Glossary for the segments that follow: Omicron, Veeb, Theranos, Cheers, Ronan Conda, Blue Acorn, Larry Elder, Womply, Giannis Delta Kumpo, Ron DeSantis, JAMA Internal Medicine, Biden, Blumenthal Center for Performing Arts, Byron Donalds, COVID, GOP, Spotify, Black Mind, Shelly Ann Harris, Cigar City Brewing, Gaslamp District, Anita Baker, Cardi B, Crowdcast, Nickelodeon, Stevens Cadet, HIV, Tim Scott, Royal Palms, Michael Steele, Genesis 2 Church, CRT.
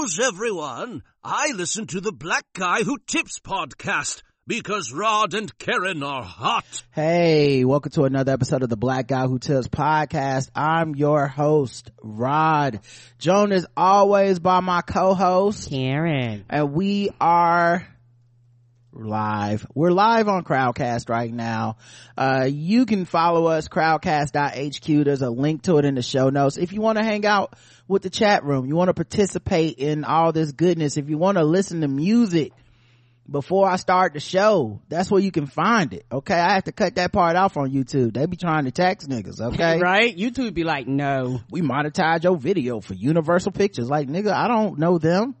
News, everyone! I listen to the Black Guy Who Tips podcast because Rod and Karen are hot. Hey, welcome to another episode of the Black Guy Who Tips podcast. I'm your host, Rod. Joan is always by my co-host, Karen. And we are live. We're live on Crowdcast right now. You can follow us, crowdcast.hq. There's a link to it in the show notes. If you want to hang out with the chat room, you want to participate in all this goodness, if you want to listen to music before I start the show, that's where you can find it. Okay, I have to cut that part off on YouTube. They be trying to tax niggas, okay? Right? YouTube be like, no. We monetize your video for Universal Pictures. Like, nigga, I don't know them.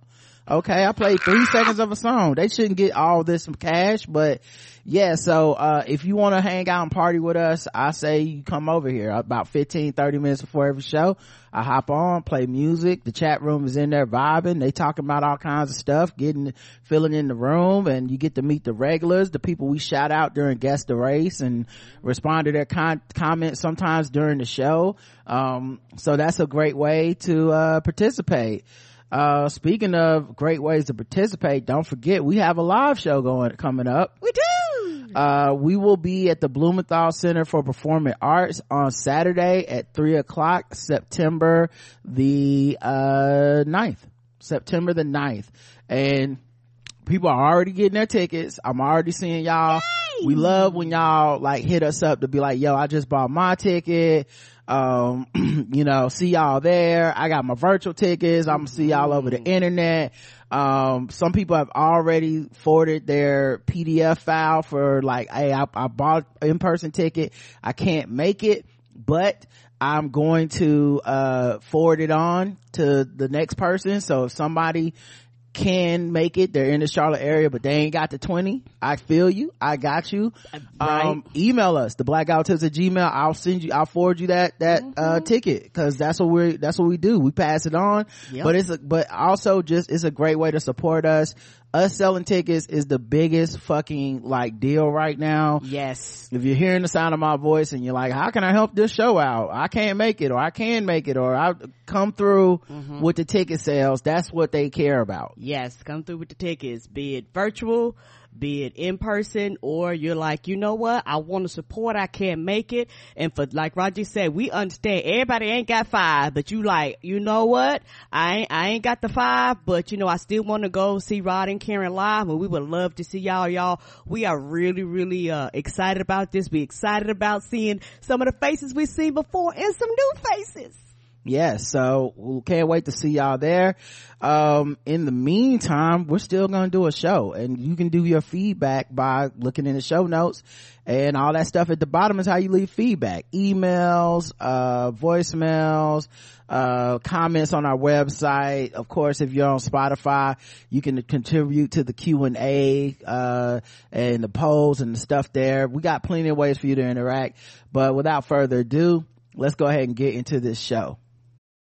Okay, I played 3 seconds of a song. They shouldn't get all this cash, but yeah, so if you want to hang out and party with us, I say you come over here about 15-30 minutes before every show. I hop on, play music, the chat room is in there vibing, they talking about all kinds of stuff, filling in the room, and you get to meet the regulars, the people we shout out during Guess the Race, and respond to their comments sometimes during the show. So that's a great way to participate. Speaking of great ways to participate, don't forget we have a live show coming up. We do. We will be at the Blumenthal Center for Performing Arts on Saturday at 3:00, September the 9th. September the 9th. And people are already getting their tickets. I'm already seeing y'all. Yay! We love when y'all like hit us up to be like, yo, I just bought my ticket. You know, see y'all there. I got my virtual tickets. I'm gonna see y'all over the internet. Some people have already forwarded their PDF file for like, hey, I bought in-person ticket. I can't make it, but I'm going to forward it on to the next person. So if somebody can make it, they're in the Charlotte area but they ain't got the 20, I feel you, I got you, right. Email us theblackouttips@gmail.com. I'll send you, I'll forward you that mm-hmm. Ticket, because that's what we do, we pass it on. Yep. But it's a great way to support us. Us selling tickets is the biggest fucking like deal right now. Yes. If you're hearing the sound of my voice and you're like, how can I help this show out? I can't make it, or I can make it, or I'll come through mm-hmm. with the ticket sales. That's what they care about. Yes. Come through with the tickets, be it virtual, be it in person, or you're like, you know what? I want to support. I can't make it. And for, like Roger said, we understand everybody ain't got $5, but you like, you know what? I ain't got the $5, but you know, I still want to go see Rod and Karen live, and we would love to see y'all. Y'all, we are really, really, excited about this. We excited about seeing some of the faces we've seen before and some new faces. Yeah, so we can't wait to see y'all there. In the meantime, we're still gonna do a show, and you can do your feedback by looking in the show notes, and all that stuff at the bottom is how you leave feedback: emails, voicemails, comments on our website. Of course, if you're on Spotify, you can contribute to the Q&A and the polls and the stuff there. We got plenty of ways for you to interact, but without further ado, let's go ahead and get into this show.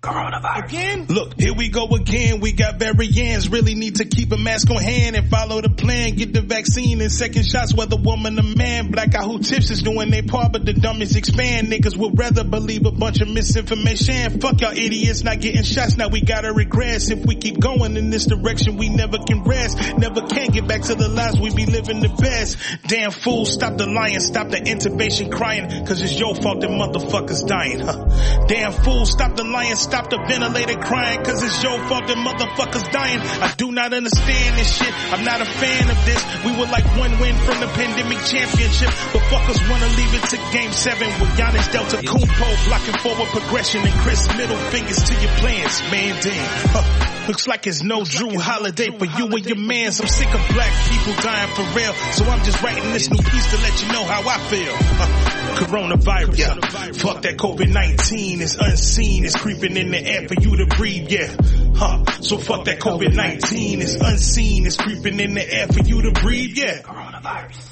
Coronavirus. Again? Look, here we go again. We got variants. Really need to keep a mask on hand and follow the plan. Get the vaccine and second shots, whether woman or man. Black Guy Who Tips is doing their part, but the dummies expand. Niggas would rather believe a bunch of misinformation. Fuck y'all idiots not getting shots. Now we gotta regress. If we keep going in this direction, we never can rest. Never can get back to the lives we be living the best. Damn fools, stop the lying. Stop the intubation crying, cause it's your fault that motherfuckers dying. Huh? Damn fools, stop the lying. Stop the ventilator crying, cause it's your fault that motherfuckers dying. I do not understand this shit. I'm not a fan of this. We were like one win from the pandemic championship, but fuckers wanna leave it to game 7 with Giannis Delta Kumpo blocking forward progression and Chris middle fingers to your plans. Man damn. Looks like it's no Drew Holiday for you and your mans. I'm sick of black people dying for real, so I'm just writing this new piece to let you know how I feel. Coronavirus. Yeah. Fuck that COVID-19. It's unseen. It's creeping in the air for you to breathe, yeah. huh? So fuck that COVID-19. It's unseen. It's creeping in the air for you to breathe. Yeah.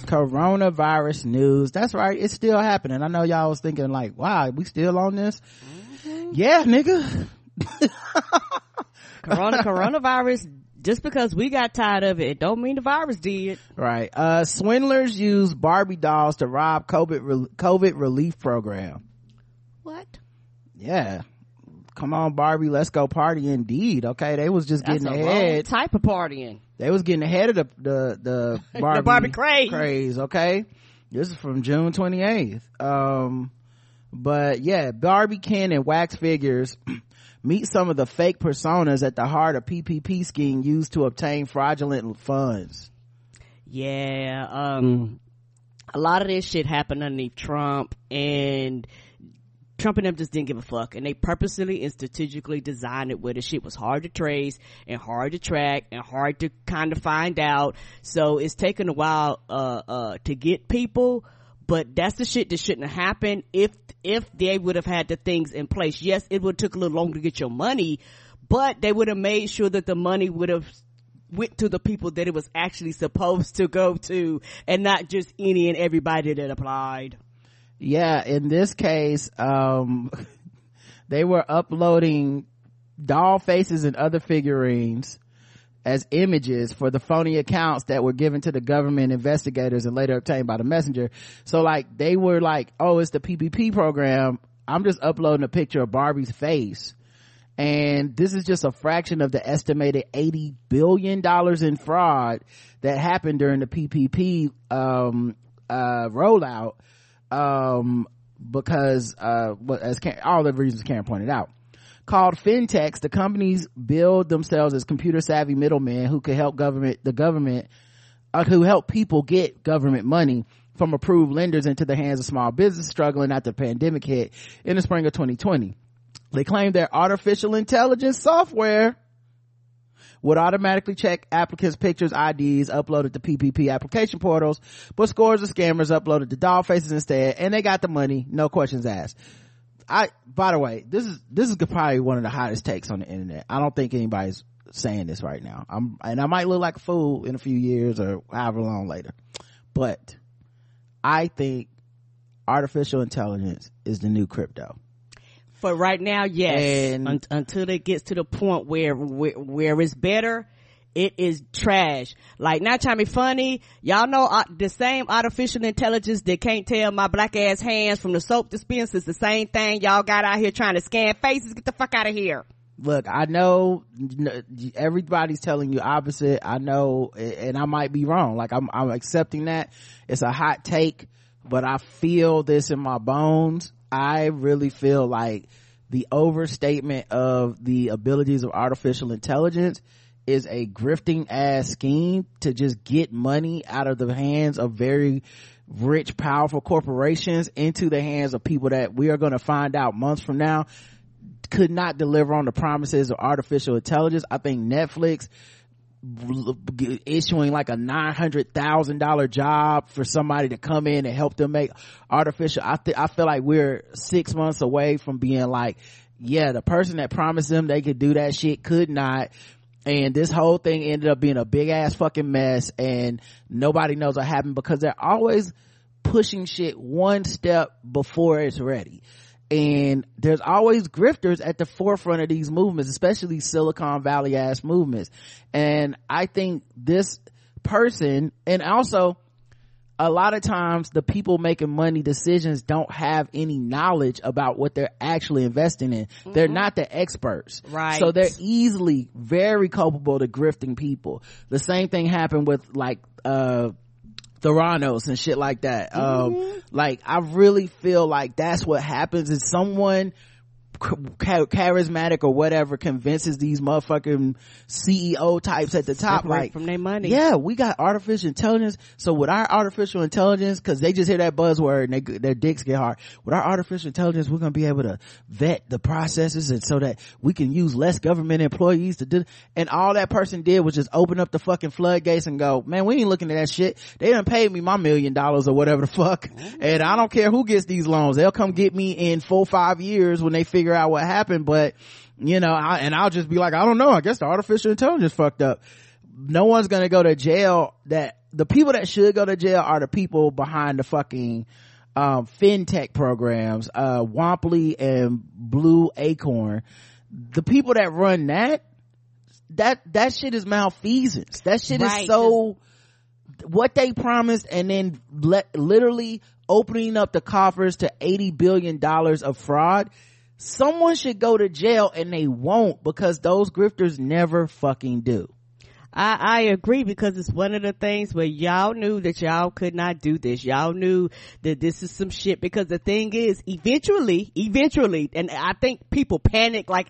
Coronavirus news. That's right. It's still happening. I know y'all was thinking like, wow, we still on this? Mm-hmm. Yeah, nigga. Coronavirus. Just because we got tired of it, it don't mean the virus did. Right. Swindlers use Barbie dolls to rob COVID relief program. What? Yeah. Come on, Barbie, let's go party indeed. Okay, they was just getting ahead. That's a wrong type of partying. They was getting ahead of the Barbie, the Barbie craze. Okay, this is from June 28th. But yeah, Barbie Ken and wax figures meet some of the fake personas at the heart of PPP scheme used to obtain fraudulent funds. Yeah, a lot of this shit happened underneath Trump, and Trump and them just didn't give a fuck, and they purposely and strategically designed it where the shit was hard to trace and hard to track and hard to kind of find out. So it's taken a while to get people, but that's the shit that shouldn't have happened. If they would have had the things in place, yes, it would have took a little longer to get your money, but they would have made sure that the money would have went to the people that it was actually supposed to go to, and not just any and everybody that applied. Yeah, in this case, they were uploading doll faces and other figurines as images for the phony accounts that were given to the government investigators and later obtained by the messenger. So like, they were like, oh, it's the PPP program, I'm just uploading a picture of Barbie's face. And this is just a fraction of the estimated $80 billion in fraud that happened during the PPP rollout. Because as all the reasons Karen pointed out, called fintechs, the companies build themselves as computer savvy middlemen who can help who help people get government money from approved lenders into the hands of small business struggling after the pandemic hit in the spring of 2020. They claim their artificial intelligence software would automatically check applicants' pictures, IDs uploaded to PPP application portals, but scores of scammers uploaded the doll faces instead, and they got the money, no questions asked. By the way, this is probably one of the hottest takes on the internet. I don't think anybody's saying this right now. I might look like a fool in a few years or however long later, but I think artificial intelligence is the new crypto. For right now, yes. And until it gets to the point where it's better, it is trash. Like, not trying to be funny, y'all know the same artificial intelligence that can't tell my black ass hands from the soap dispensers, the same thing y'all got out here trying to scan faces. Get the fuck out of here. Look, I know everybody's telling you opposite. I know, and I might be wrong. Like, I'm accepting that. It's a hot take, but I feel this in my bones. I really feel like the overstatement of the abilities of artificial intelligence is a grifting ass scheme to just get money out of the hands of very rich, powerful corporations into the hands of people that we are going to find out months from now could not deliver on the promises of artificial intelligence. I think Netflix issuing like a $900,000 job for somebody to come in and help them make artificial. I feel like we're 6 months away from being like, yeah, the person that promised them they could do that shit could not. And this whole thing ended up being a big ass fucking mess, and nobody knows what happened because they're always pushing shit one step before it's ready. And there's always grifters at the forefront of these movements, especially Silicon Valley ass movements. And I think this person, and also a lot of times the people making money decisions don't have any knowledge about what they're actually investing in. Mm-hmm. They're not the experts. Right. So they're easily very culpable to grifting people. The same thing happened with like, Theranos and shit like that. Mm-hmm. Like, I really feel like that's what happens is someone charismatic or whatever convinces these motherfucking CEO types at the top, like, from their money. Yeah, we got artificial intelligence. So with our artificial intelligence, because they just hear that buzzword and their dicks get hard. With our artificial intelligence, we're gonna be able to vet the processes, and so that we can use less government employees to do. And all that person did was just open up the fucking floodgates and go, man, we ain't looking at that shit. They done paid me my $1 million or whatever the fuck, and I don't care who gets these loans. They'll come get me in 4 or 5 years when they figure figure out what happened, but you know, I'll just be like, I don't know, I guess the artificial intelligence fucked up. No one's gonna go to jail. That the people that should go to jail are the people behind the fucking fintech programs, Womply and Blue Acorn. The people that run that shit is malfeasance. That shit is so what they promised, and then literally opening up the coffers to $80 billion of fraud. Someone should go to jail, and they won't, because those grifters never fucking do. I agree, because it's one of the things where y'all knew that y'all could not do this. Y'all knew that this is some shit, because the thing is, eventually, and I think people panic like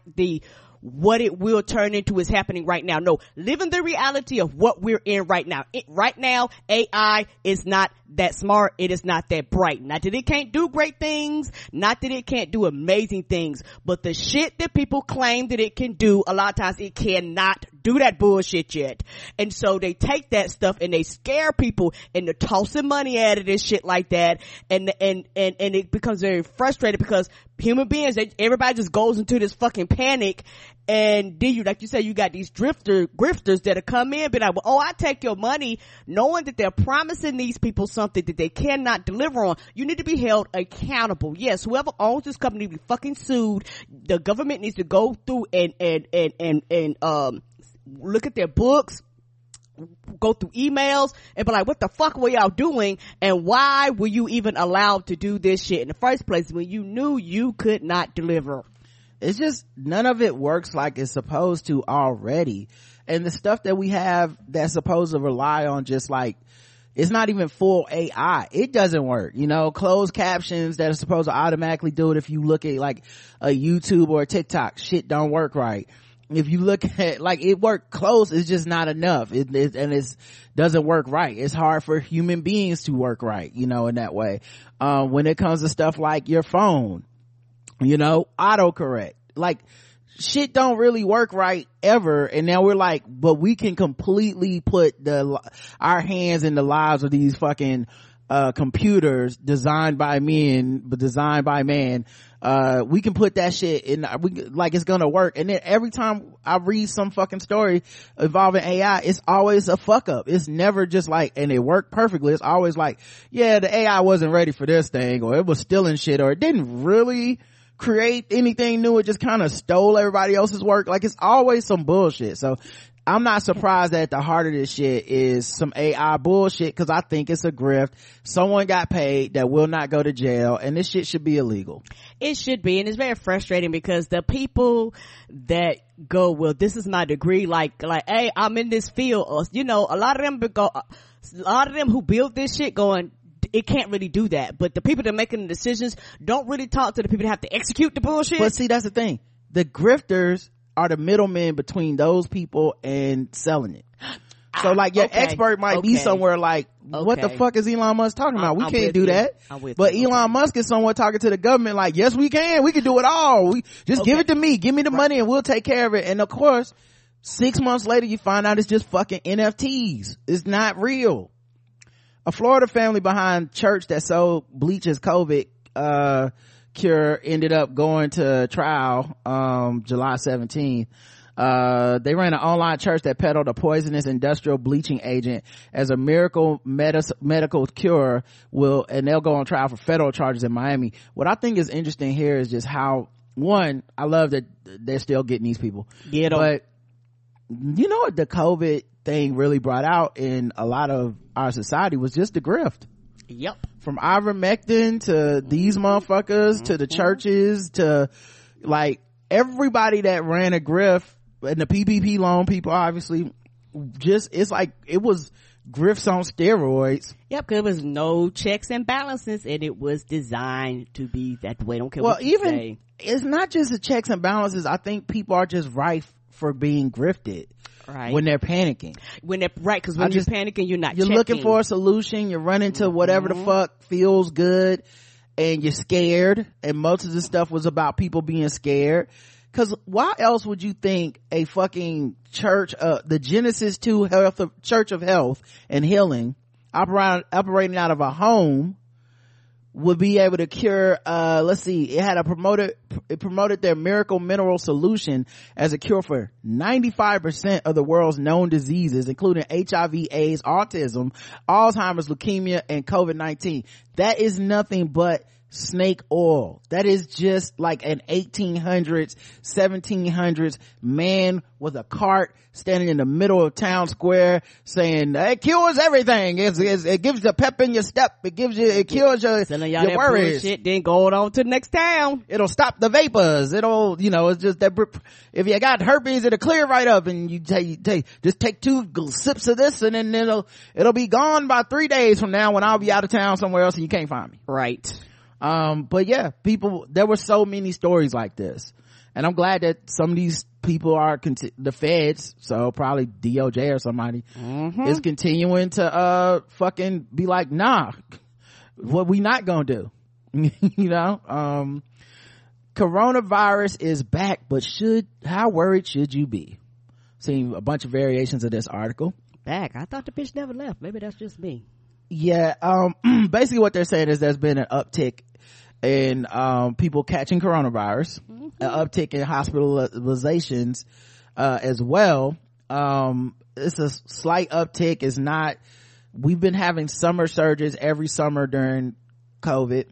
what it will turn into is happening right now. No, living the reality of what we're in right now. Right now, AI is not that smart. It is not that bright. Not that it can't do great things. Not that it can't do amazing things. But the shit that people claim that it can do, a lot of times it cannot do that bullshit yet. And so they take that stuff and they scare people into tossing money at it and shit like that. And it becomes very frustrating, because human beings, everybody just goes into this fucking panic. And then like you say, you got these grifters that'll come in, be like, well, I take your money, knowing that they're promising these people something that they cannot deliver on. You need to be held accountable. Yes, whoever owns this company needs to be fucking sued. The government needs to go through and look at their books, go through emails, and be like, what the fuck were y'all doing, and why were you even allowed to do this shit in the first place when you knew you could not deliver? It's just none of it works like it's supposed to already. And the stuff that we have that's supposed to rely on, just like, it's not even full AI. It doesn't work. You know, closed captions that are supposed to automatically do it if you look at like a YouTube or a TikTok, shit don't work right. If you look at, like, it worked close, it's just not enough. It doesn't work right. It's hard for human beings to work right, you know, in that way. When it comes to stuff like your phone, you know, autocorrect, like, shit don't really work right ever. And now we're like, but we can completely put our hands in the lives of these fucking computers designed by men, but designed by man. We can put that shit in, like, it's gonna work. And then every time I read some fucking story involving AI, it's always a fuck up. It's never just like, and it worked perfectly. It's always like, yeah, the AI wasn't ready for this thing, or it was stealing shit, or it didn't really create anything new. It just kind of stole everybody else's work. Like, it's always some bullshit. So I'm not surprised that at the heart of this shit is some AI bullshit, because I think it's a grift. Someone got paid that will not go to jail, and this shit should be illegal. It should be, and it's very frustrating, because the people that go, well, this is my degree, like, hey, I'm in this field, or, you know, a lot of them who build this shit going, it can't really do that. But the people that are making the decisions don't really talk to the people that have to execute the bullshit. But see, that's the thing. The grifters are the middlemen between those people and selling it. So like your expert might be somewhere like, what the fuck is Elon Musk talking about? We can't do that. But Elon Musk is somewhere talking to the government like, yes, we can do it all. We just give it to me. Give me the money and we'll take care of it. And of course, 6 months later, you find out it's just fucking NFTs. It's not real. A Florida family behind church that sold bleach as COVID cure ended up going to trial July 17th. They ran an online church that peddled a poisonous industrial bleaching agent as a miracle medical cure, and they'll go on trial for federal charges in Miami. What I think is interesting here is just how, one, I love that they're still getting these people. Yeah, but you know what the COVID thing really brought out in a lot of our society was just the grift. Yep. From ivermectin to these motherfuckers to the churches to like everybody that ran a grift, and the PPP loan people, obviously, just it's like it was grifts on steroids. Yep, because there was no checks and balances, and it was designed to be that way. I don't care what you say. It's not just the checks and balances. I think people are just rife for being grifted. Right. When they're panicking. Because when you're panicking, you're not checking. Looking for a solution. You're running to whatever the fuck feels good, and you're scared. And most of the stuff was about people being scared. Because why else would you think a fucking church, the Genesis 2 Church of Health and Healing, operating out of a home, would be able to cure, let's see, it promoted their miracle mineral solution as a cure for 95% of the world's known diseases, including HIV, AIDS, autism, Alzheimer's, leukemia, and COVID-19. That is nothing but snake oil. That is just like an 1800s, 1700s man with a cart standing in the middle of town square saying, it cures everything. It gives you a pep in your step. It cures your worries. Shit, then go on to the next town. It'll stop the vapors. It'll, it's just that if you got herpes, it'll clear right up, and you just take two sips of this, and then it'll be gone by 3 days from now when I'll be out of town somewhere else and you can't find me. Right. But yeah, there were so many stories like this, and I'm glad that some of these people are the feds, so probably DOJ or somebody, is continuing to fucking be like, nah, what we not gonna do. Coronavirus is back, but how worried should you be? Seeing a bunch of variations of this article. Back, I thought the bitch never left. Maybe that's just me. Yeah, basically what they're saying is there's been an uptick in people catching coronavirus, an uptick in hospitalizations as well. It's a slight uptick. We've been having summer surges every summer during COVID.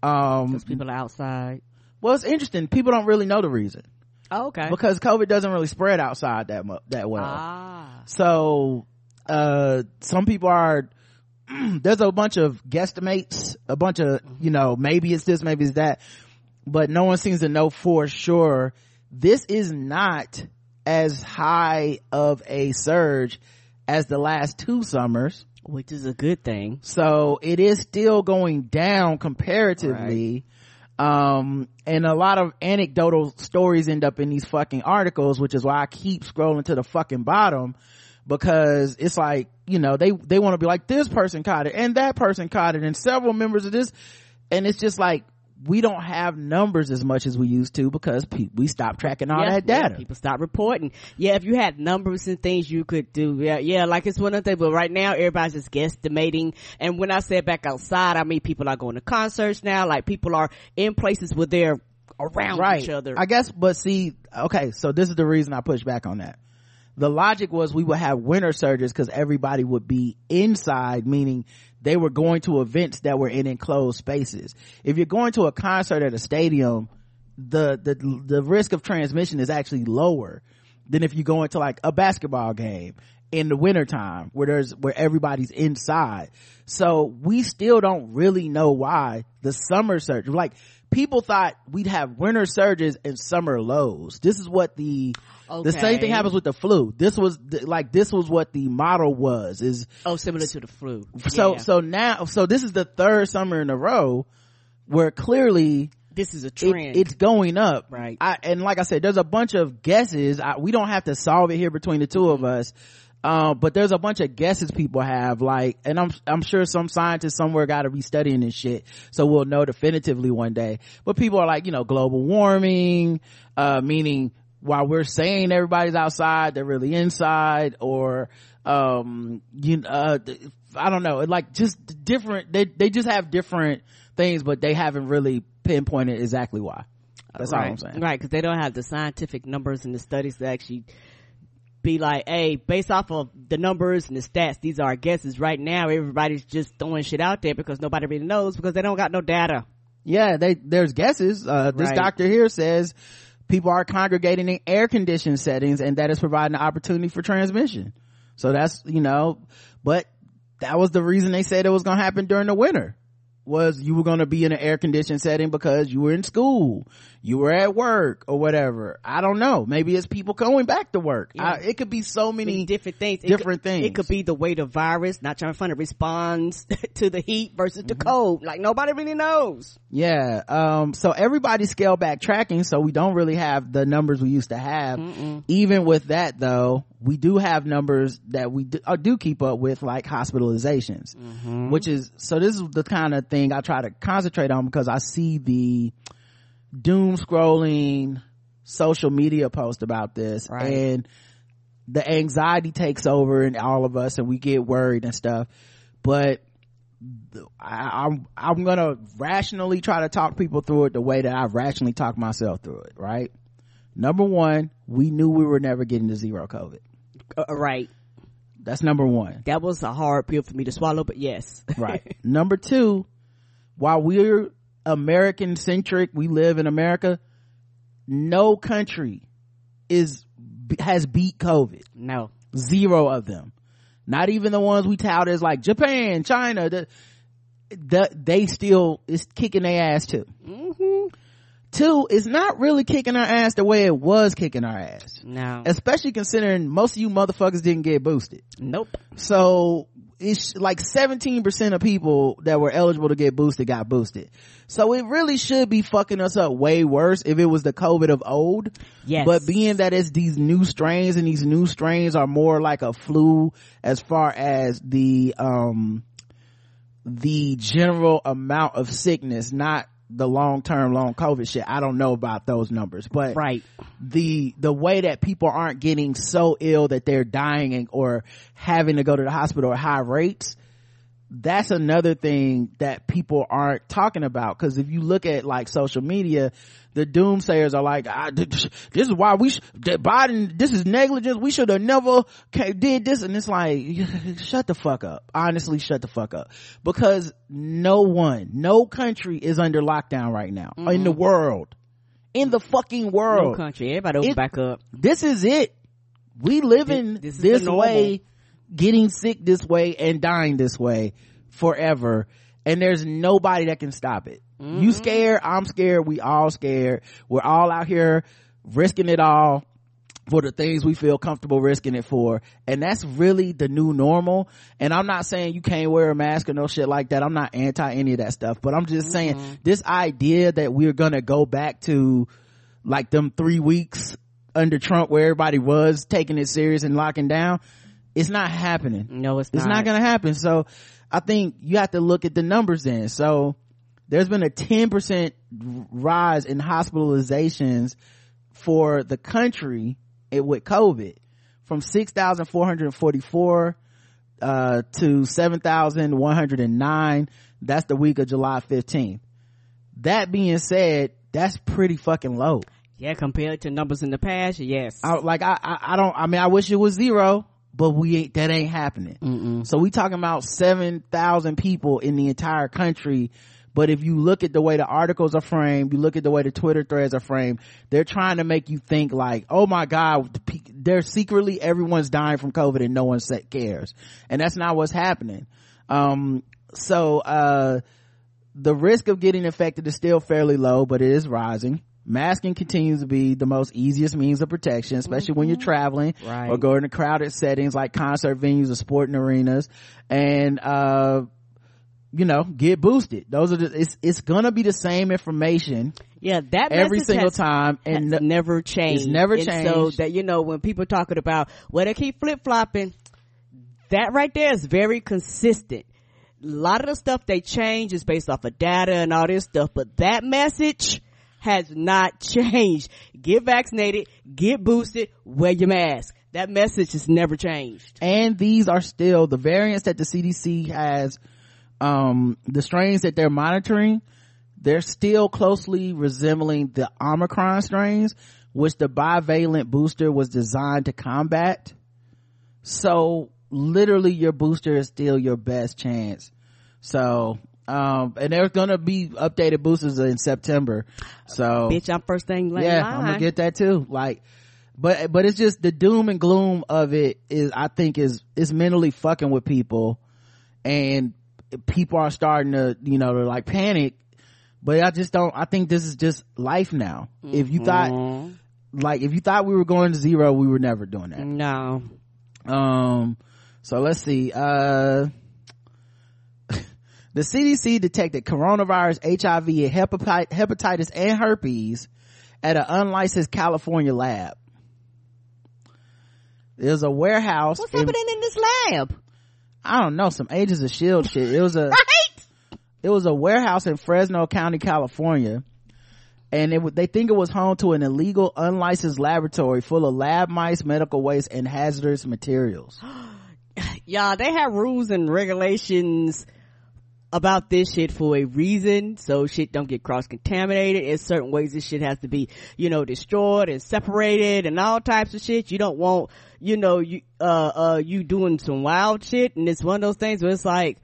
'Cause people are outside. Well, it's interesting. People don't really know the reason. Oh, okay. Because COVID doesn't really spread outside that well. Ah. So, some people are, there's a bunch of guesstimates, a bunch of, maybe it's this, maybe it's that, but no one seems to know for sure. This is not as high of a surge as the last two summers, which is a good thing. So it is still going down comparatively. Right. And a lot of anecdotal stories end up in these fucking articles, which is why I keep scrolling to the fucking bottom, because it's like, they want to be like, this person caught it and that person caught it and several members of this, and it's just like, we don't have numbers as much as we used to because we stopped tracking all that data. People stopped reporting. Yeah, if you had numbers and things you could do. Yeah, like it's one other thing, but right now everybody's just guesstimating. And when I said back outside, I mean people are going to concerts now, like people are in places where they're around each other. I guess, but see, okay, so this is the reason I push back on that. The logic was we would have winter surges because everybody would be inside, meaning they were going to events that were in enclosed spaces. If you're going to a concert at a stadium, the risk of transmission is actually lower than if you go into like a basketball game in the wintertime where everybody's inside. So we still don't really know why the summer surge, like people thought we'd have winter surges and summer lows. This is what the same thing happens with the flu. This was what the model was, is similar to the flu. So this is the third summer in a row where clearly this is a trend. It's going up. Right. And like I said, there's a bunch of guesses. We don't have to solve it here between the two of us. But there's a bunch of guesses people have, like, and I'm sure some scientists somewhere gotta be studying this shit, so we'll know definitively one day. But people are like, global warming, meaning while we're saying everybody's outside, they're really inside, or, I don't know, like just different, they just have different things, but they haven't really pinpointed exactly why. That's all I'm saying. Right, cause they don't have the scientific numbers and the studies to actually be like, hey, based off of the numbers and the stats, these are our guesses. Right now everybody's just throwing shit out there because nobody really knows, because they don't got no data. Yeah, there's guesses. This doctor here says people are congregating in air conditioned settings and that is providing an opportunity for transmission. So that's, but that was the reason they said it was going to happen during the winter, was you were going to be in an air conditioned setting because you were in school, you were at work or whatever. I don't know, maybe it's people going back to work. Yeah. It could be so many different things. It could be the way the virus, not trying to find it, responds to the heat versus the cold. Like nobody really knows. Yeah. So everybody scaled back tracking, so we don't really have the numbers we used to have. Mm-mm. Even with that though, we do have numbers that we do keep up with, like hospitalizations, which is, so this is the kind of thing I try to concentrate on because I see the doom scrolling social media post about this, and the anxiety takes over in all of us and we get worried and stuff. But I'm gonna rationally try to talk people through it the way that I rationally talk myself through it, right? Number one, we knew we were never getting to zero COVID. Right. That's number one. That was a hard pill for me to swallow, but yes. Right. Number two, while we're American centric, we live in America, no country has beat COVID. No. Zero of them. Not even the ones we tout as like Japan, China, they still is kicking their ass too. Mm-hmm. Two, it's not really kicking our ass the way it was kicking our ass. No. Especially considering most of you motherfuckers didn't get boosted. Nope. So it's like 17% of people that were eligible to get boosted got boosted. So it really should be fucking us up way worse if it was the COVID of old. Yes. But being that it's these new strains, and these new strains are more like a flu as far as the general amount of sickness, not the long-term long COVID shit. I don't know about those numbers, but right, the way that people aren't getting so ill that they're dying or having to go to the hospital at high rates, that's another thing that people aren't talking about. Because if you look at like social media, the doomsayers are like, this is why Biden, this is negligence, we should have never did this. And it's like, shut the fuck up. Honestly, shut the fuck up. Because no country is under lockdown right now. Mm-hmm. In the world. In the fucking world. No country. Everybody open back up. This is it. We living this way, getting sick this way and dying this way forever. And there's nobody that can stop it. Mm-hmm. You scared, I'm scared, we all scared. We're all out here risking it all for the things we feel comfortable risking it for. And that's really the new normal. And I'm not saying you can't wear a mask or no shit like that. I'm not anti any of that stuff. But I'm just saying this idea that we're gonna go back to like them 3 weeks under Trump where everybody was taking it serious and locking down, it's not happening. No, it's not. It's not gonna happen. So I think you have to look at the numbers then. So there's been a 10% rise in hospitalizations for the country with COVID, from 6,444 to 7,109. That's the week of July 15th. That being said, that's pretty fucking low. Yeah, compared to numbers in the past, yes. I wish it was zero, but that ain't happening. Mm-mm. So we talking about 7,000 people in the entire country. But if you look at the way the articles are framed, you look at the way the Twitter threads are framed, they're trying to make you think like, oh my God, they're secretly everyone's dying from COVID and no one cares. And that's not what's happening. So the risk of getting infected is still fairly low, but it is rising. Masking continues to be the most easiest means of protection, especially when you're traveling or going to crowded settings like concert venues or sporting arenas. And, get boosted. Those are it's gonna be the same information. Yeah, that every single time, and never changed. It's never changed. And so that, when people talking about, well, they keep flip flopping, that right there is very consistent. A lot of the stuff they change is based off of data and all this stuff, but that message has not changed. Get vaccinated, get boosted, wear your mask. That message has never changed. And these are still the variants that the CDC has. The strains that they're monitoring, they're still closely resembling the Omicron strains, which the bivalent booster was designed to combat. So literally your booster is still your best chance. So and there's gonna be updated boosters in September. So bitch, I'm first thing late. Yeah, I'm gonna get that too. But it's just the doom and gloom of it is, I think, is mentally fucking with people, and people are starting to panic. But I think this is just life now. Mm-hmm. If you thought we were going to zero, we were never doing that. No. So let's see. The CDC detected coronavirus, HIV, hepatitis and herpes at an unlicensed California lab. There's a warehouse. What's happening in this lab? I don't know, some Agents of S.H.I.E.L.D. shit. It was a warehouse in Fresno County, California, and they think it was home to an illegal, unlicensed laboratory full of lab mice, medical waste, and hazardous materials. Y'all, they have rules and regulations about this shit for a reason, so shit don't get cross-contaminated. In certain ways this shit has to be, you know, destroyed and separated and all types of shit. You don't want, you know, you doing some wild shit, and it's one of those things where it's like,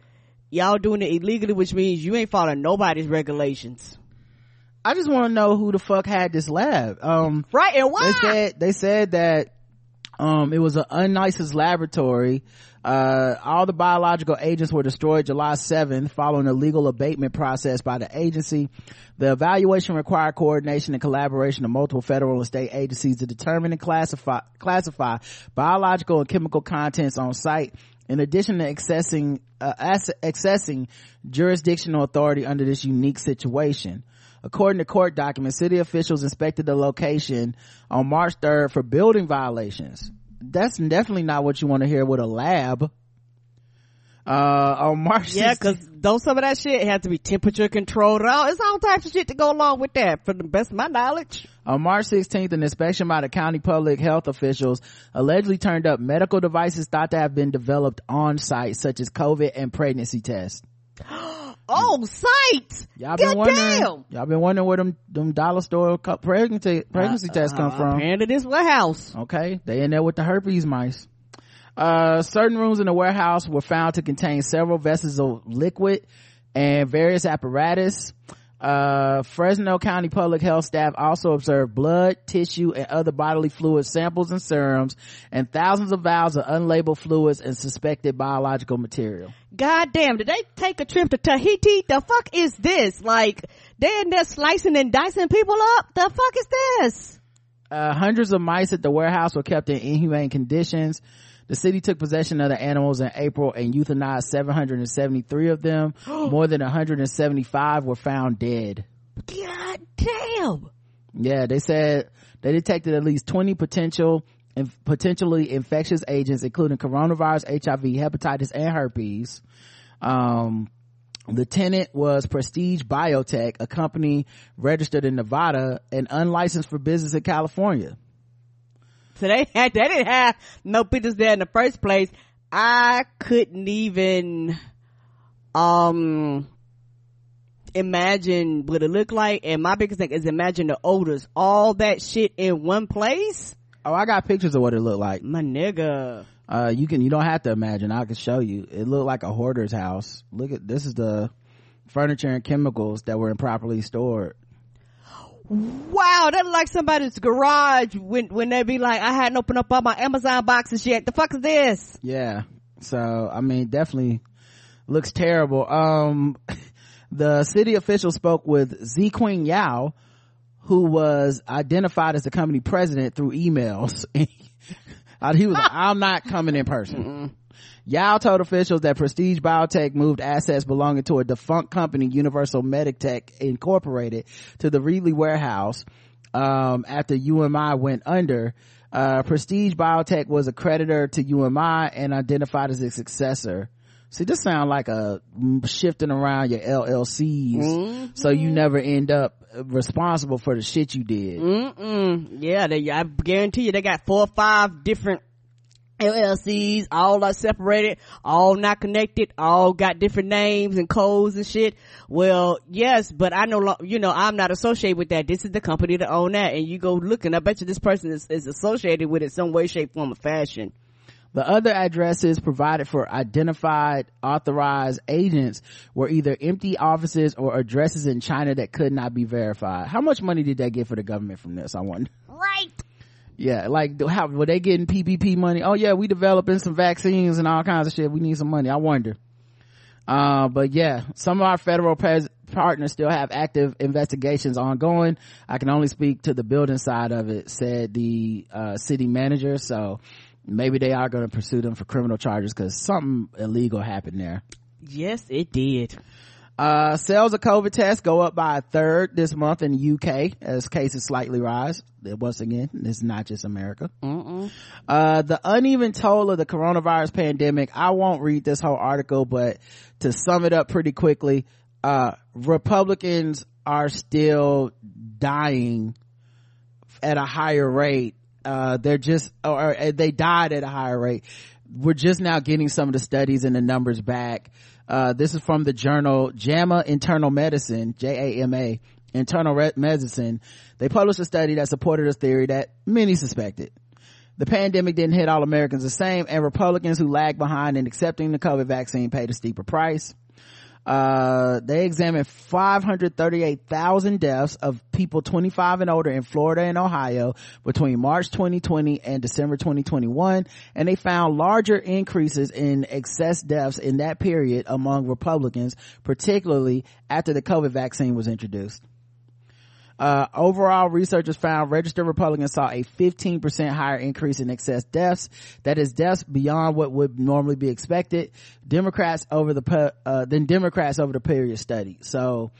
y'all doing it illegally, which means you ain't following nobody's regulations. I just want to know who the fuck had this lab. Right, and why? They said that it was an unlicensed laboratory. All the biological agents were destroyed July 7th following a legal abatement process by the agency. The evaluation required coordination and collaboration of multiple federal and state agencies to determine and classify biological and chemical contents on site. In addition to accessing jurisdictional authority under this unique situation. According to court documents, city officials inspected the location on March 3rd for building violations. That's definitely not what you want to hear with a lab. On March 16th. Yeah, because don't some of that shit had to be temperature controlled at all. It's all types of shit to go along with that, for the best of my knowledge. On March 16th, an inspection by the county public health officials allegedly turned up medical devices thought to have been developed on site, such as COVID and pregnancy tests. On site! Y'all been wondering where them dollar store pregnancy tests come from. Apparently this warehouse. Okay, they in there with the herpes mice. Certain rooms in the warehouse were found to contain several vessels of liquid and various apparatus. Fresno County Public Health staff also observed blood, tissue, and other bodily fluid samples and serums, and thousands of vials of unlabeled fluids and suspected biological material. God damn, did they take a trip to Tahiti? The fuck is this? Like, they in there slicing and dicing people up? The fuck is this? Hundreds of mice at the warehouse were kept in inhumane conditions. The city took possession of the animals in April and euthanized 773 of them. More than 175 were found dead. God damn. Yeah, they said they detected at least 20 potentially infectious agents, including coronavirus, HIV, hepatitis, and herpes. The tenant was Prestige Biotech, a company registered in Nevada and unlicensed for business in California. So they didn't have no pictures there in the first place. I couldn't even imagine what it looked like, and my biggest thing is imagine the odors, all that shit in one place. Oh, I got pictures of what it looked like, my nigga. You don't have to imagine. I can show you. It looked like a hoarder's house. Look at this, is the furniture and chemicals that were improperly stored. Wow, that look like somebody's garage when they be like, I hadn't opened up all my Amazon boxes yet. The fuck is this? Yeah, so I mean, definitely looks terrible. The city official spoke with Z Queen Yao, who was identified as the company president through emails. He was like, I'm not coming in person. Mm-mm. Yao told officials that Prestige Biotech moved assets belonging to a defunct company, Universal Meditech Incorporated, to the Reedley warehouse after UMI went under. Prestige Biotech was a creditor to UMI and identified as its successor. See, this sounds like a shifting around your LLCs, mm-hmm. so you never end up responsible for the shit you did. Mm-mm. Yeah, I guarantee you they got 4 or 5 different LLCs, all are separated, all not connected, all got different names and codes and shit. Well, yes, but I know, you know, I'm not associated with that. This is the company that own that, and you go looking. I bet you this person is associated with it some way, shape, form, or fashion. The other addresses provided for identified authorized agents were either empty offices or addresses in China that could not be verified. How much money did they get for the government from this, I wonder? Right. Yeah, like, how were they getting PPP money? Oh yeah, we developing some vaccines and all kinds of shit, we need some money. I wonder. But yeah, some of our federal partners still have active investigations ongoing. I can only speak to the building side of it, said the city manager. So maybe they are going to pursue them for criminal charges, because something illegal happened there. Yes, it did. Sales of COVID tests go up by a third this month in the UK as cases slightly rise. Once again, it's not just America. Mm-mm. The uneven toll of the coronavirus pandemic. I won't read this whole article, but to sum it up pretty quickly, Republicans are still dying at a higher rate. They died at a higher rate. We're just now getting some of the studies and the numbers back. This is from the journal JAMA Internal Medicine, JAMA Internal Medicine. They published a study that supported a theory that many suspected. The pandemic didn't hit all Americans the same, and Republicans who lagged behind in accepting the COVID vaccine paid a steeper price. They examined 538,000 deaths of people 25 and older in Florida and Ohio between March 2020 and December 2021, and they found larger increases in excess deaths in that period among Republicans, particularly after the COVID vaccine was introduced. Overall, researchers found registered Republicans saw a 15% higher increase in excess deaths. That is, deaths beyond what would normally be expected. Democrats over the period studied. So,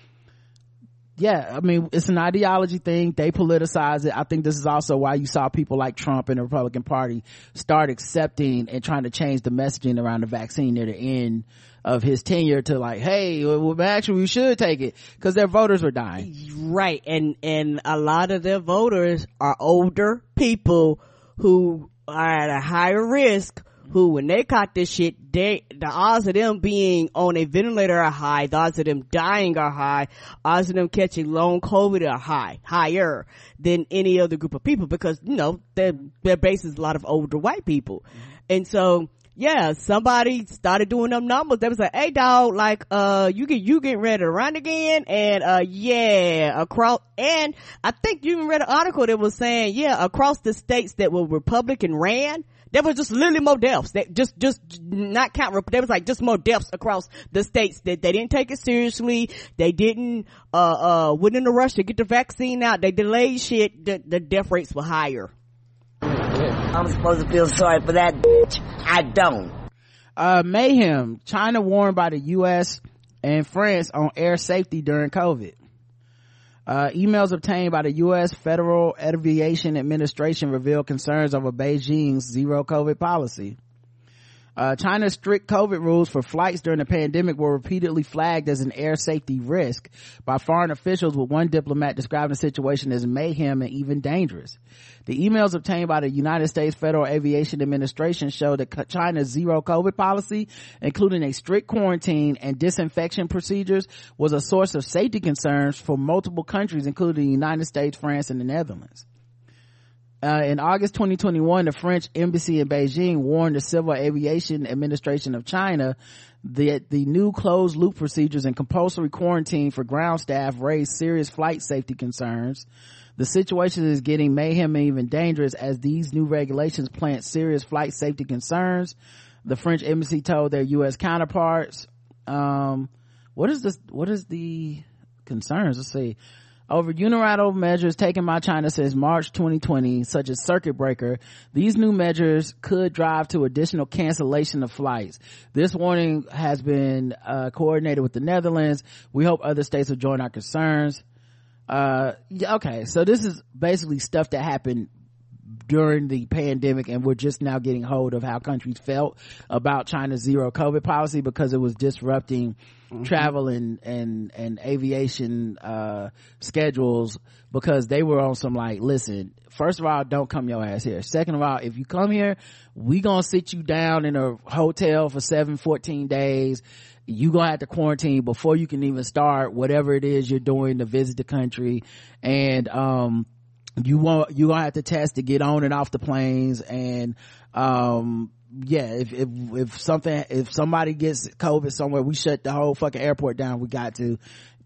yeah, I mean, it's an ideology thing. They politicize it. I think this is also why you saw people like Trump and the Republican Party start accepting and trying to change the messaging around the vaccine near the end of his tenure to like, hey, well, actually we should take it, because their voters were dying. Right. And a lot of their voters are older people who are at a higher risk, who when they caught this shit, the odds of them being on a ventilator are high, the odds of them dying are high, odds of them catching long COVID are higher than any other group of people, because, you know, their base is a lot of older white people. And so, yeah, somebody started doing them numbers. They was like, hey dog, like, you get ready to run again. And, and I think you even read an article that was saying, yeah, across the states that were Republican ran, there was just literally more deaths. That just not count. There was like just more deaths across the states that they didn't take it seriously. They didn't, went in a rush to get the vaccine out. They delayed shit. The death rates were higher. I'm supposed to feel sorry for that bitch. I don't. Mayhem. China warned by the U.S. and France on air safety during COVID. Emails obtained by the U.S. Federal Aviation Administration revealed concerns over Beijing's zero COVID policy. China's strict COVID rules for flights during the pandemic were repeatedly flagged as an air safety risk by foreign officials, with one diplomat describing the situation as mayhem and even dangerous. The emails obtained by the United States Federal Aviation Administration show that China's zero COVID policy, including a strict quarantine and disinfection procedures, was a source of safety concerns for multiple countries, including the United States, France, and the Netherlands. In August 2021, the French embassy in Beijing warned the Civil Aviation Administration of China that the new closed-loop procedures and compulsory quarantine for ground staff raised serious flight safety concerns. The situation is getting mayhem and even dangerous as these new regulations plant serious flight safety concerns, the French embassy told their U.S. counterparts. What is the concerns? Let's see. Over unilateral measures taken by China since March 2020, such as circuit breaker, these new measures could drive to additional cancellation of flights. This warning has been coordinated with the Netherlands. We hope other states will join our concerns. Okay, so this is basically stuff that happened during the pandemic, and we're just now getting hold of how countries felt about China's zero COVID policy, because it was disrupting travel and aviation schedules, because they were on some like, listen, first of all, don't come your ass here. Second of all, if you come here, we gonna sit you down in a hotel for 14 days. You gonna have to quarantine before you can even start whatever it is you're doing to visit the country, and you gonna have to test to get on and off the planes, and yeah, if somebody gets COVID somewhere, we shut the whole fucking airport down. We got to.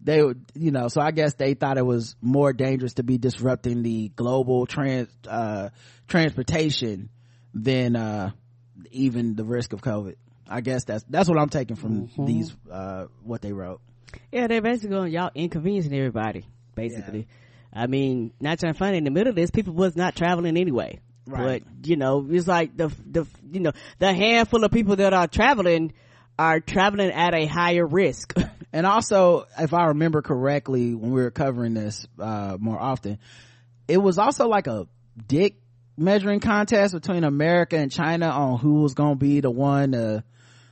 They would, you know, so I guess they thought it was more dangerous to be disrupting the global transportation than even the risk of COVID. I guess that's what I'm taking from these what they wrote. Yeah, they're basically y'all inconveniencing everybody, basically. Yeah. I mean, not trying to find in the middle of this, people was not traveling anyway. Right. But, you know, it's like the handful of people that are traveling at a higher risk. And also, if I remember correctly, when we were covering this more often, it was also like a dick measuring contest between America and China on who was going to be the one to,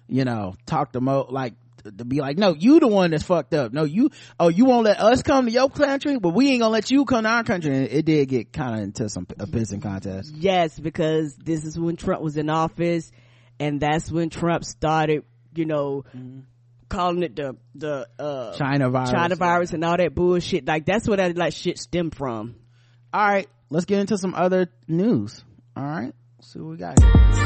you know, talk the most, like, to be like, no, you the one that's fucked up. No, you won't let us come to your country, but we ain't gonna let you come to our country. And it did get kind of into a pissing contest. Yes, because this is when Trump was in office, and that's when Trump started, you know, calling it the China virus and all that bullshit. Like, that's where that like shit stemmed from. All right, let's get into some other news. All right, let's see what we got here.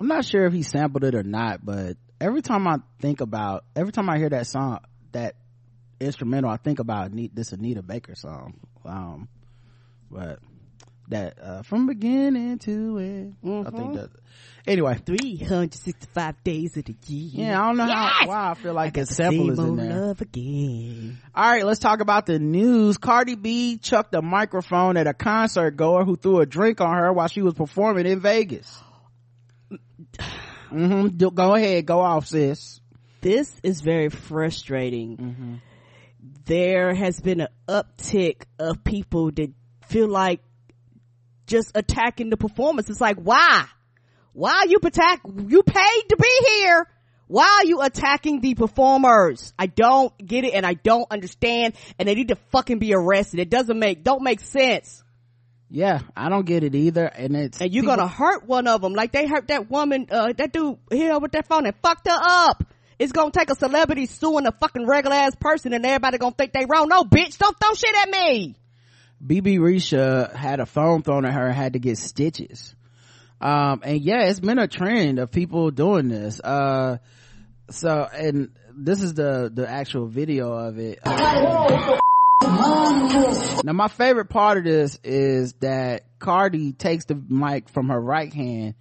Not sure if he sampled it or not, but every time I hear that song, that instrumental, I think about this Anita Baker song, but that from beginning to end, I think that anyway, 365 days of the year. Yeah, I don't know why I feel like the sample is in there. Love again. All right, let's talk about the news. Cardi B chucked a microphone at a concert goer who threw a drink on her while she was performing in Vegas. Mm-hmm. Go ahead, go off, sis. This is very frustrating. Mm-hmm. There has been an uptick of people that feel like just attacking the performance. It's like, why you paid to be here? Why are you attacking the performers? I don't get it, and I don't understand, and they need to fucking be arrested. It don't make sense. Yeah, I don't get it either, and you're gonna hurt one of them like they hurt that woman, that dude here with that phone and fucked her up. It's gonna take a celebrity suing a fucking regular ass person, and everybody gonna think they wrong. No, bitch, don't throw shit at me. BB Risha had a phone thrown at her and had to get stitches. And yeah, it's been a trend of people doing this. So, and this is the actual video of it. Now my favorite part of this is that Cardi takes the mic from her right hand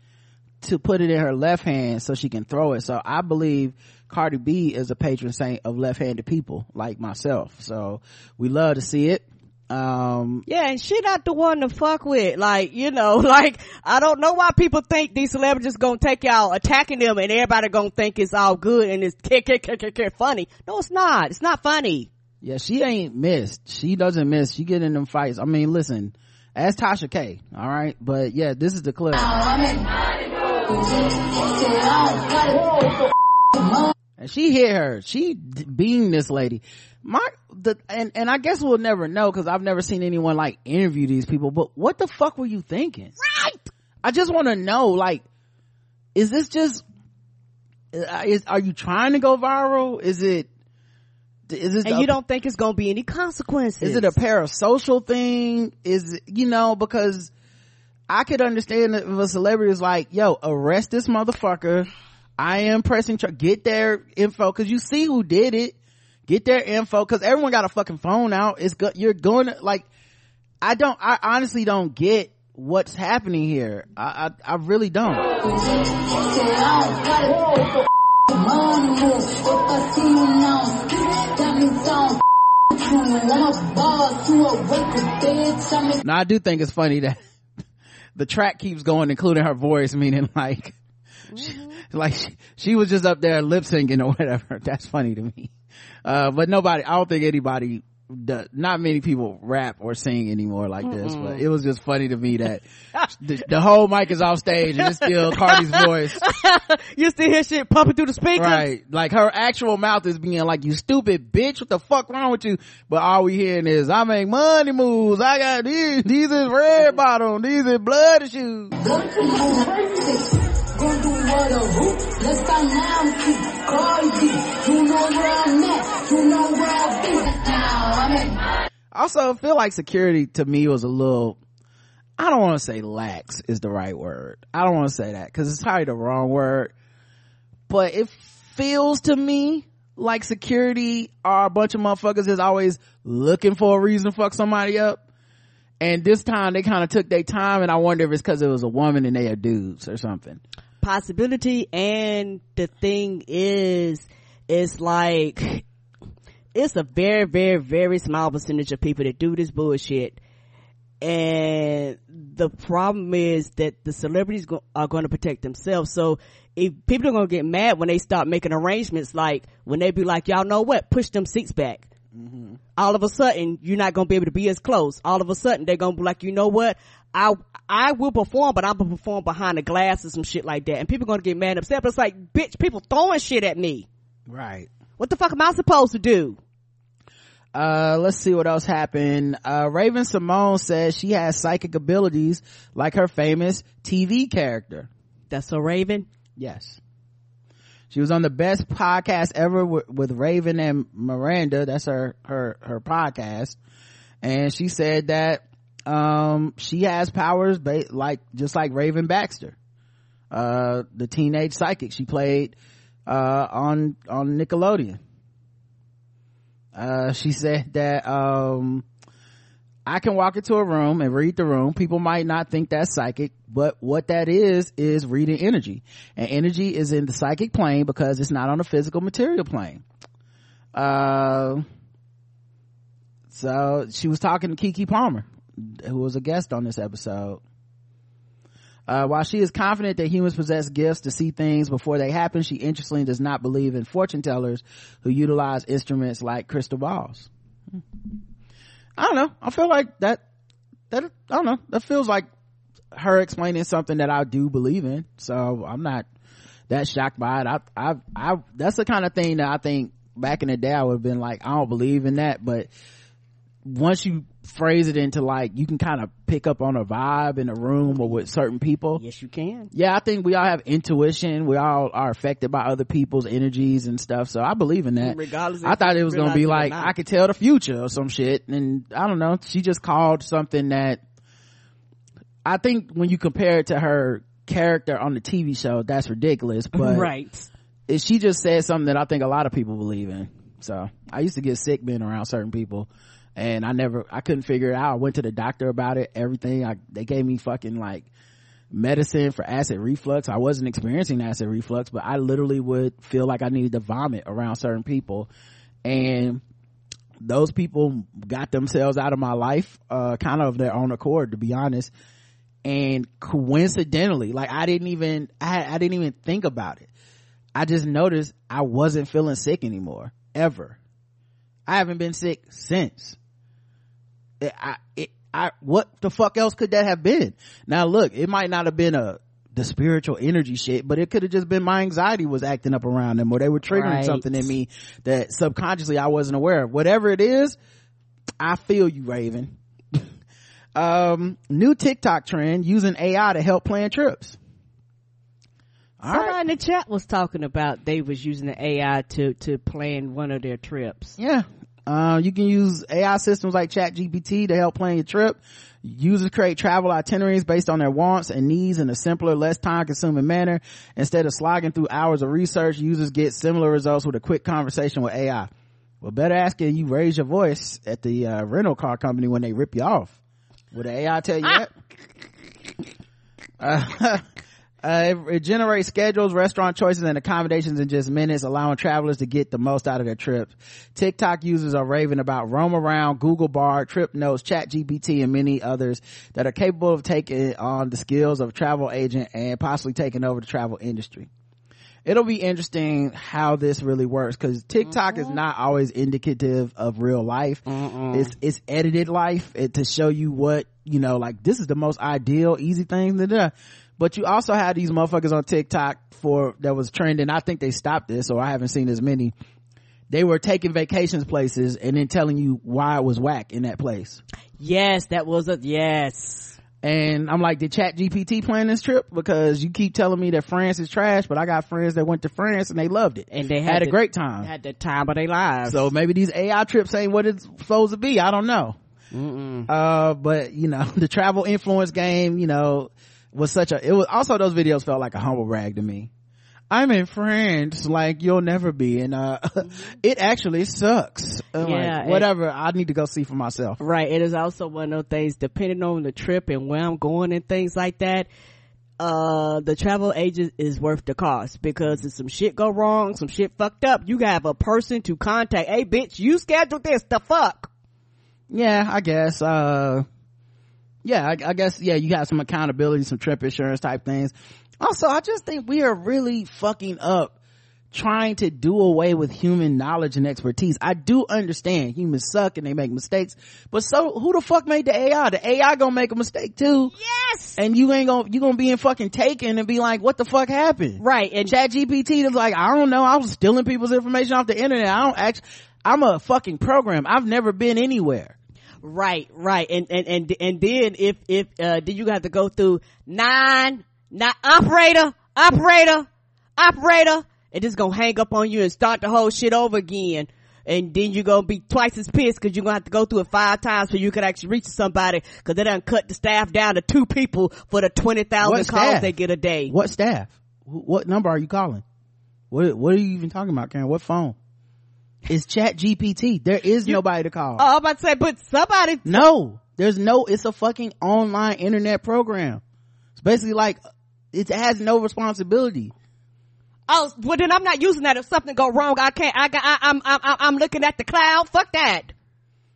to put it in her left hand so she can throw it. So I believe Cardi B is a patron saint of left-handed people like myself, so we love to see it. Yeah, and she not the one to fuck with. Like, you know, like, I don't know why people think these celebrities gonna take y'all attacking them and everybody gonna think it's all good and it's funny. No, it's not funny. Yeah, she ain't missed. She doesn't miss. She get in them fights. I mean, listen, ask Tasha K, all right? But yeah, this is the clip. And she hit her. She beamed this lady. And I guess we'll never know because I've never seen anyone like interview these people, but what the fuck were you thinking? Right. I just want to know, like, is this just, are you trying to go viral? You don't think it's gonna be any consequences? Is it a parasocial thing? Because I could understand if a celebrity is like, yo, arrest this motherfucker, I am pressing get their info, because you see who did it, get their info, because everyone got a fucking phone out. It's good. You're going to, like, I honestly don't get what's happening here. I really don't. Now I do think it's funny that the track keeps going, including her voice, meaning like, she was just up there lip syncing or whatever. That's funny to me. But I don't think anybody does. Not many people rap or sing anymore like this. But it was just funny to me that the whole mic is off stage and it's still Cardi's voice. You still hear shit pumping through the speakers, right? Like, her actual mouth is being like, you stupid bitch, what the fuck wrong with you? But all we hearing is, I make money moves, I got these is red bottom, these is bloody shoes. Also, I feel like security to me was a little, I don't want to say lax is the right word. I don't want to say that because it's probably the wrong word. But it feels to me like security are a bunch of motherfuckers that's always looking for a reason to fuck somebody up. And this time they kind of took their time, and I wonder if it's because it was a woman and they are dudes or something. Possibility. And the thing is, it's like, it's a very, very, very small percentage of people that do this bullshit. And the problem is that the celebrities are going to protect themselves. So if people are going to get mad when they start making arrangements, like when they be like, y'all know what, push them seats back. Mm-hmm. All of a sudden, you're not going to be able to be as close. All of a sudden, they're going to be like, you know what, I will perform, but I'm going to perform behind the glass or some shit like that. And people are going to get mad and upset. But it's like, bitch, people throwing shit at me. Right. What the fuck am I supposed to do? Let's see what else happened. Raven-Symone says she has psychic abilities like her famous TV character. That's so Raven? Yes. She was on the best podcast ever with Raven and Miranda. That's her podcast. And she said that, she has powers just like Raven Baxter, the teenage psychic she played, on Nickelodeon. She said that, I can walk into a room and read the room. People might not think that's psychic, but what that is reading energy. And energy is in the psychic plane because it's not on the physical material plane. So she was talking to Kiki Palmer, who was a guest on this episode. While she is confident that humans possess gifts to see things before they happen, she interestingly does not believe in fortune tellers who utilize instruments like crystal balls. I don't know. I feel like that I don't know. That feels like her explaining something that I do believe in. So I'm not that shocked by it. That's the kind of thing that I think back in the day I would have been like, I don't believe in that. But once you phrase it into like, you can kind of pick up on a vibe in a room or with certain people. Yes, you can. Yeah, I think we all have intuition. We all are affected by other people's energies and stuff, so I believe in that. Regardless, I thought it was gonna be like, I could tell the future or some shit, and I don't know, she just called something that I think when you compare it to her character on the TV show, that's ridiculous. But right, she just said something that I think a lot of people believe in. So I used to get sick being around certain people. And I couldn't figure it out. I went to the doctor about it, everything. They gave me fucking like medicine for acid reflux. I wasn't experiencing acid reflux, but I literally would feel like I needed to vomit around certain people. And those people got themselves out of my life, kind of their own accord, to be honest. And coincidentally, like I didn't even think about it. I just noticed I wasn't feeling sick anymore, ever. I haven't been sick since. What the fuck else could that have been? Now look, it might not have been the spiritual energy shit, but it could have just been my anxiety was acting up around them, or they were triggering something in me that subconsciously I wasn't aware of. Whatever it is, I feel you, Raven. New TikTok trend, using AI to help plan trips. Somebody in the chat was talking about they was using the AI to plan one of their trips. Yeah. You can use AI systems like ChatGPT to help plan your trip. Users create travel itineraries based on their wants and needs in a simpler, less time-consuming manner. Instead of slogging through hours of research, users get similar results with a quick conversation with AI. Well, better ask it, you raise your voice at the rental car company when they rip you off. Would the AI tell you that? It generates schedules, restaurant choices, and accommodations in just minutes, allowing travelers to get the most out of their trips. TikTok users are raving about Roam Around, Google Bar, Trip Notes, ChatGPT, and many others that are capable of taking on the skills of a travel agent and possibly taking over the travel industry. It'll be interesting how this really works, because TikTok is not always indicative of real life. It's edited life to show you what, you know, like this is the most ideal, easy thing to do. But you also had these motherfuckers on TikTok that was trending. I think they stopped this, or I haven't seen as many. They were taking vacations places and then telling you why it was whack in that place. Yes, that was yes. And I'm like, did ChatGPT plan this trip? Because you keep telling me that France is trash, but I got friends that went to France and they loved it. And they had a great time. Had the time of their lives. So maybe these AI trips ain't what it's supposed to be. I don't know. But, you know, the travel influence game, you know, it was also, those videos felt like a humble brag to me. I'm in France like you'll never be, and it actually sucks. Like, whatever, I need to go see for myself. Right. It is also one of those things, depending on the trip and where I'm going and things like that, the travel agent is worth the cost, because if some shit go wrong, some shit fucked up, you gotta have a person to contact. Hey bitch, you scheduled this, the fuck? Yeah, I guess. I guess you have some accountability, some trip insurance type things. Also, I just think we are really fucking up trying to do away with human knowledge and expertise. I do understand humans suck and they make mistakes, but so who the fuck made the AI? The AI gonna make a mistake too. Yes. And you gonna be in fucking Taken and be like, what the fuck happened? Right. And ChatGPT is like, I don't know, I was stealing people's information off the internet. I'm a fucking program. I've never been anywhere. Right. And then if did you have to go through operator, and it's gonna hang up on you and start the whole shit over again, and then you're gonna be twice as pissed because you're gonna have to go through it 5 times so you could actually reach somebody, because they done cut the staff down to 2 people for the 20,000 calls they get a day. What staff? What number are you calling? What are you even talking about, Karen? What phone? It's ChatGPT. There is nobody to call. Oh, I'm about to say, but somebody. No, there's no. It's a fucking online internet program. It's basically like it has no responsibility. Oh, well then I'm not using that. If something go wrong, I'm looking at the cloud. Fuck that.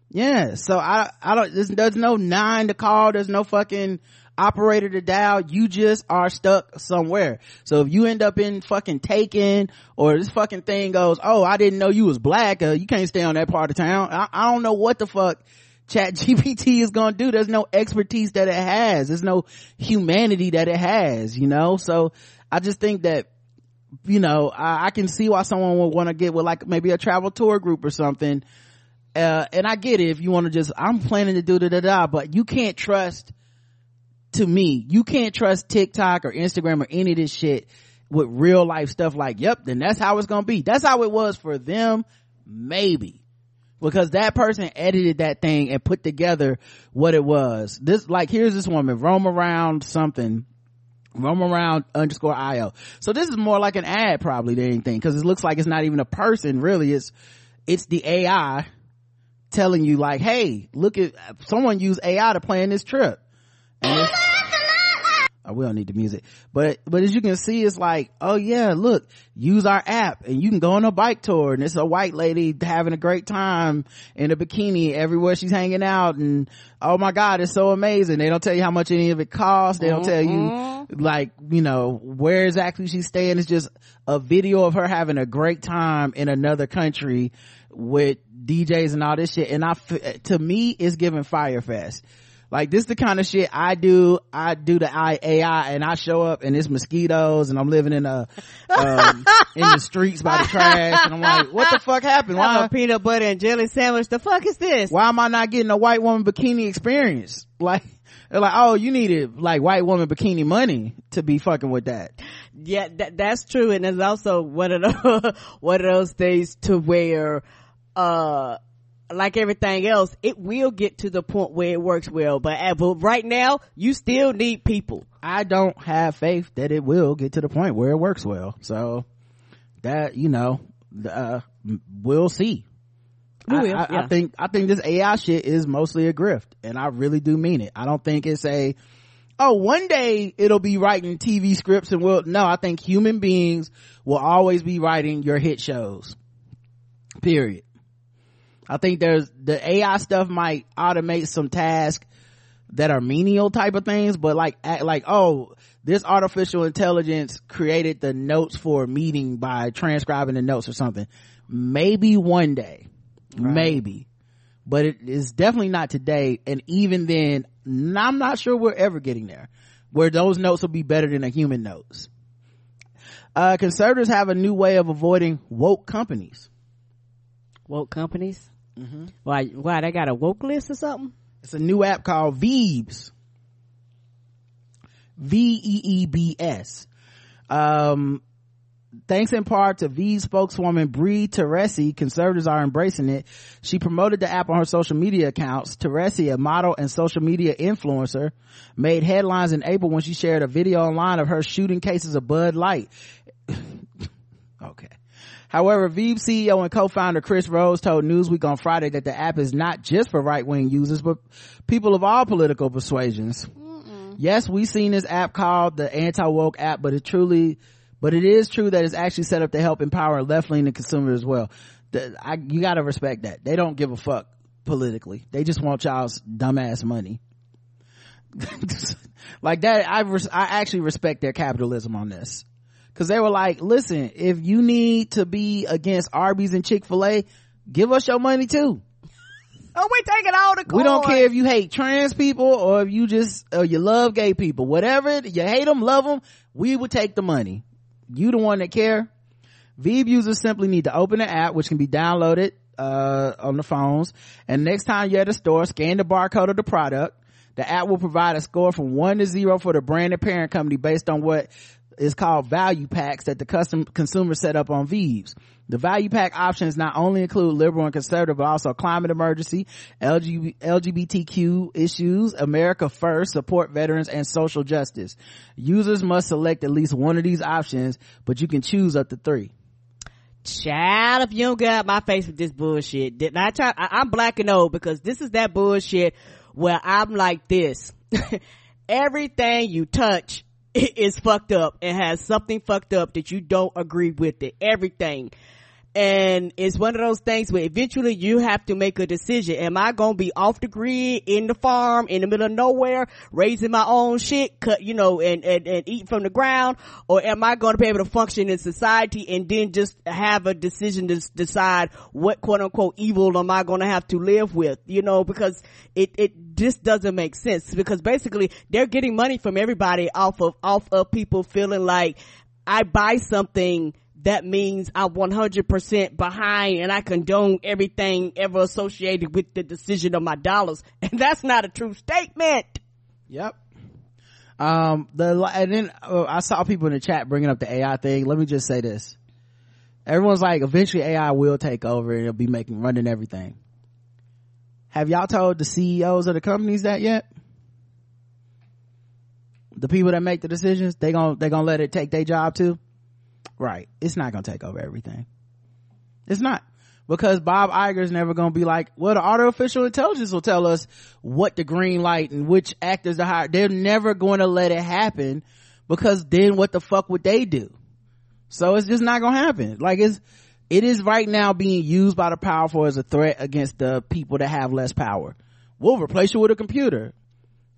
Yeah. So I don't. There's no 9 to call. There's no fucking operator to dial. You just are stuck somewhere. So if you end up in fucking Taken, or this fucking thing goes, oh, I didn't know you was black, you can't stay on that part of town, I don't know what the fuck ChatGPT is gonna do. There's no expertise that it has. There's no humanity that it has, you know. So I just think that, you know, I can see why someone would want to get with like maybe a travel tour group or something, and I get it if you want to just, I'm planning to do da-da-da, but you can't trust, to me, you can't trust TikTok or Instagram or any of this shit with real life stuff. Like, yep, then that's how it's gonna be. That's how it was for them, maybe, because that person edited that thing and put together what it was. This, like, here's this woman, roam around _io. So this is more like an ad probably than anything, because it looks like it's not even a person really. It's the AI telling you like, hey, look at, someone used AI to plan this trip. I will need the music, but as you can see, it's like, oh yeah, look, use our app and you can go on a bike tour, and it's a white lady having a great time in a bikini everywhere she's hanging out, and oh my god, it's so amazing. They don't tell you how much any of it costs. They don't tell you like, you know, where exactly she's staying. It's just a video of her having a great time in another country with DJs and all this shit, and to me it's giving Firefest. Like, this is the kind of shit I do the AI, and I show up and it's mosquitoes and I'm living in a, in the streets by the trash, and I'm like, what the fuck happened? Why a peanut butter and jelly sandwich? The fuck is this? Why am I not getting a white woman bikini experience? Like, they're like, oh, you needed like white woman bikini money to be fucking with that. Yeah, that's true. And it's also one of those days to where, like everything else, it will get to the point where it works well, but right now you still need people. I don't have faith that it will get to the point where it works well, so that, you know, we'll see. I think this AI shit is mostly a grift, and I really do mean it. I don't think it's a, oh, one day it'll be writing TV scripts and we'll, no, I think human beings will always be writing your hit shows, period. I think there's, the AI stuff might automate some tasks that are menial type of things, but like, oh, this artificial intelligence created the notes for a meeting by transcribing the notes or something. Maybe one day. Right. Maybe. But it is definitely not today. And even then, I'm not sure we're ever getting there, where those notes will be better than a human notes. Conservatives have a new way of avoiding woke companies. Woke companies? Mm-hmm. Why they got a woke list or something? It's a new app called Veebs, Veebs. Thanks in part to Veeb spokeswoman Bree Teresi, conservatives are embracing it. She promoted the app on her social media accounts. Teresi, a model and social media influencer, made headlines in April when she shared a video online of her shooting cases of Bud Light. Okay. However, Veeb CEO and co-founder Chris Rose told Newsweek on Friday that the app is not just for right-wing users, but people of all political persuasions. Mm-mm. Yes, we've seen this app called the anti-woke app, but it is true that it's actually set up to help empower left-leaning consumers as well. You gotta respect that. They don't give a fuck politically. They just want y'all's dumbass money. Like that, I actually respect their capitalism on this, because they were like, listen, if you need to be against Arby's and Chick-fil-A, give us your money too. Oh, we taking all the corn. We don't care if you hate trans people or if you just, or you love gay people, whatever, you hate them, love them, we will take the money. You the one that care. Veeb users simply need to open the app, which can be downloaded on the phones, and next time you're at a store, scan the barcode of the product. The app will provide a score from 1 to 0 for the brand and parent company based on what is called value packs that the consumer set up on Veeb's. The value pack options not only include liberal and conservative, but also climate emergency, LGBTQ issues, America First, support veterans, and social justice. Users must select at least one of these options, but you can choose up to 3. Child, if you don't get out my face with this bullshit. I'm black and old, because this is that bullshit where I'm like this. Everything you touch is fucked up and has something fucked up that you don't agree with it. Everything. And it's one of those things where eventually you have to make a decision. Am I gonna be off the grid, in the farm, in the middle of nowhere, raising my own shit, and eat from the ground? Or am I gonna be able to function in society and then just have a decision to decide what quote unquote evil am I gonna have to live with? You know, because it just doesn't make sense, because basically they're getting money from everybody off of people feeling like, I buy something, that means I'm 100% behind and I condone everything ever associated with the decision of my dollars. And that's not a true statement. Yep. I saw people in the chat bringing up the AI thing. Let me just say this. Everyone's like, eventually AI will take over and it'll be running everything. Have y'all told the CEOs of the companies that yet? The people that make the decisions, they gonna let it take their job too? Right, it's not gonna take over everything. It's not, because Bob Iger's never gonna be like, well, the artificial intelligence will tell us what the green light and which actors to hire. They're never going to let it happen, because then what the fuck would they do? So it's just not gonna happen. Like, it is right now being used by the powerful as a threat against the people that have less power. We'll replace you with a computer.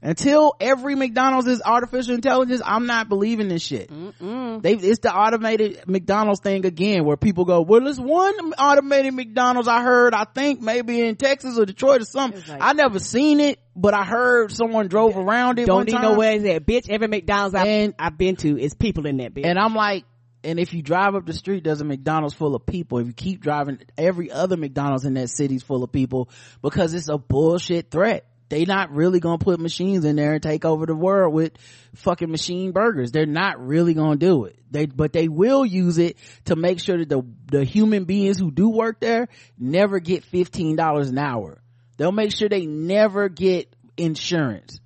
Until every McDonald's is artificial intelligence, I'm not believing this shit. It's the automated McDonald's thing again, where people go, well, there's one automated McDonald's I think maybe in Texas or Detroit or something. Like, I never seen it, but I heard someone drove around it one time. Don't even know where it's at. Bitch, every McDonald's I've been to is people in that bitch. And I'm like, and if you drive up the street, there's a McDonald's full of people. If you keep driving, every other McDonald's in that city's full of people, because it's a bullshit threat. They not really gonna put machines in there and take over the world with fucking machine burgers. They're not really gonna do it. But they will use it to make sure that the human beings who do work there never get $15 an hour. They'll make sure they never get insurance,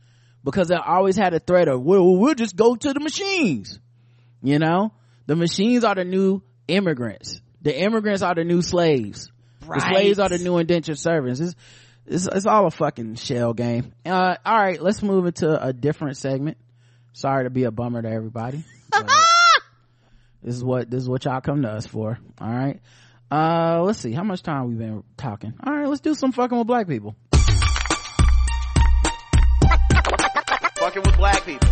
because they always had a threat of, we'll just go to the machines. You know, the machines are the new immigrants. The immigrants are the new slaves. Right. The slaves are the new indentured servants. It's all a fucking shell game. All right, let's move into a different segment. Sorry to be a bummer to everybody. This is what y'all come to us for. All right. Let's see how much time we've been talking. All right, let's do some fucking with black people. Fucking with black people.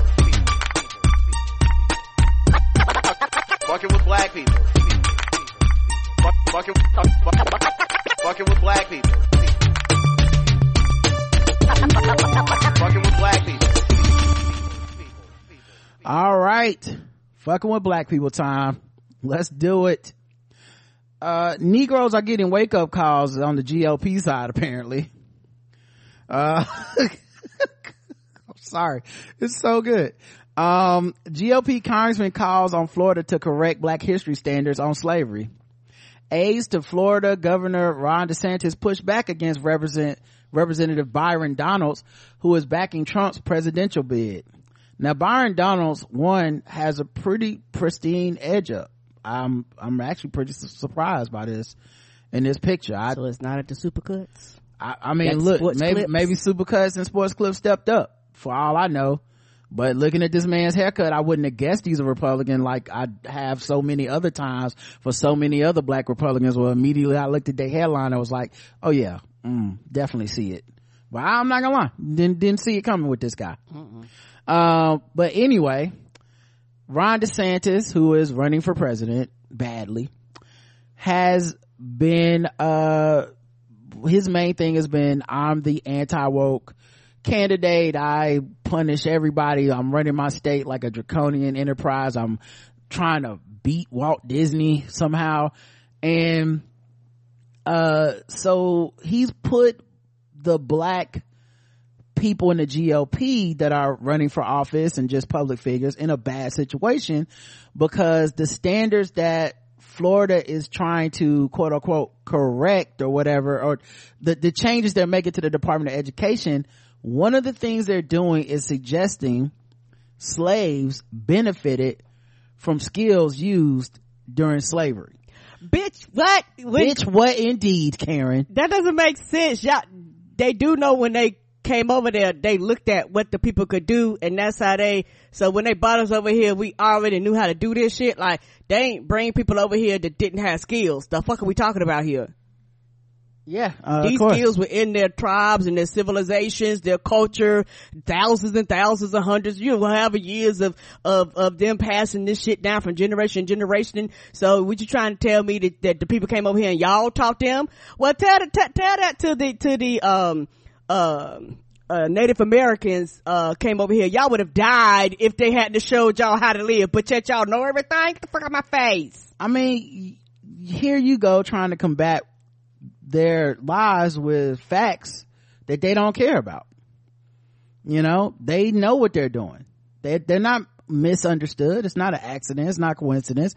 Fucking with black people. Fucking with black people. Fucking with black people. All right, fucking with black people time. Let's do it. Negroes are getting wake-up calls on the GOP side, apparently. I'm sorry, it's so good. GOP congressman calls on Florida to correct black history standards on slavery. Aides to Florida Governor Ron DeSantis pushed back against Representative Byron Donalds, who is backing Trump's presidential bid. Now, Byron Donalds, one, has a pretty pristine edge up. I'm actually pretty surprised by this in this picture. So it's not at the Supercuts? I mean, look, maybe Supercuts and Sports Clips stepped up, for all I know. But looking at this man's haircut, I wouldn't have guessed he's a Republican, like I have so many other times for so many other black Republicans, where immediately I looked at their headline, I was like, oh yeah, definitely see it. But I'm not gonna lie, didn't see it coming with this guy. But anyway, Ron DeSantis, who is running for president badly, has been his main thing has been, I'm the anti-woke candidate, I punish everybody, I'm running my state like a draconian enterprise, I'm trying to beat Walt Disney somehow. And so he's put the black people in the GOP that are running for office and just public figures in a bad situation, because the standards that Florida is trying to quote unquote correct or whatever, or the changes they're making to the Department of Education, one of the things they're doing is suggesting slaves benefited from skills used during slavery. Bitch, what? Bitch, what indeed, Karen? That doesn't make sense. Y'all, they do know when they came over there, they looked at what the people could do, and that's how they, so when they brought us over here, we already knew how to do this shit. Like, they ain't bring people over here that didn't have skills. The fuck are we talking about here? Yeah, these skills were in their tribes and their civilizations, their culture, thousands and thousands of hundreds, however years of them passing this shit down from generation to generation. So what you trying to tell me that the people came over here and y'all taught them? Well, tell that to the Native Americans came over here. Y'all would have died if they hadn't showed y'all how to live, but yet y'all know everything. Get the fuck out my face. I mean, here you go trying to combat their lies with facts that they don't care about. They know what they're doing. They're not misunderstood. It's not an accident. It's not coincidence.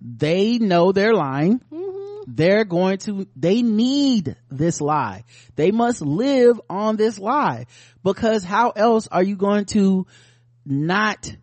They know they're lying. Mm-hmm. They need this lie. They must live on this lie, because how else are you going to not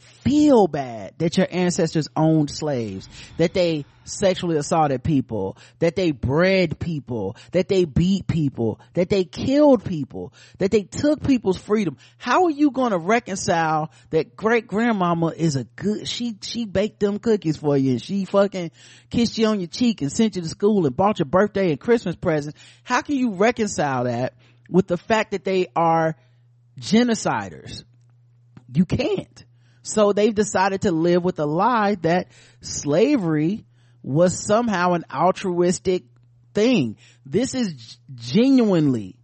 feel bad that your ancestors owned slaves, that they sexually assaulted people, that they bred people, that they beat people, that they killed people, that they took people's freedom? How are you going to reconcile that great grandmama is a good, she baked them cookies for you and she fucking kissed you on your cheek and sent you to school and bought your birthday and Christmas presents? How can you reconcile that with the fact that they are genociders? You can't. So they've decided to live with a lie that slavery was somehow an altruistic thing. This is genuinely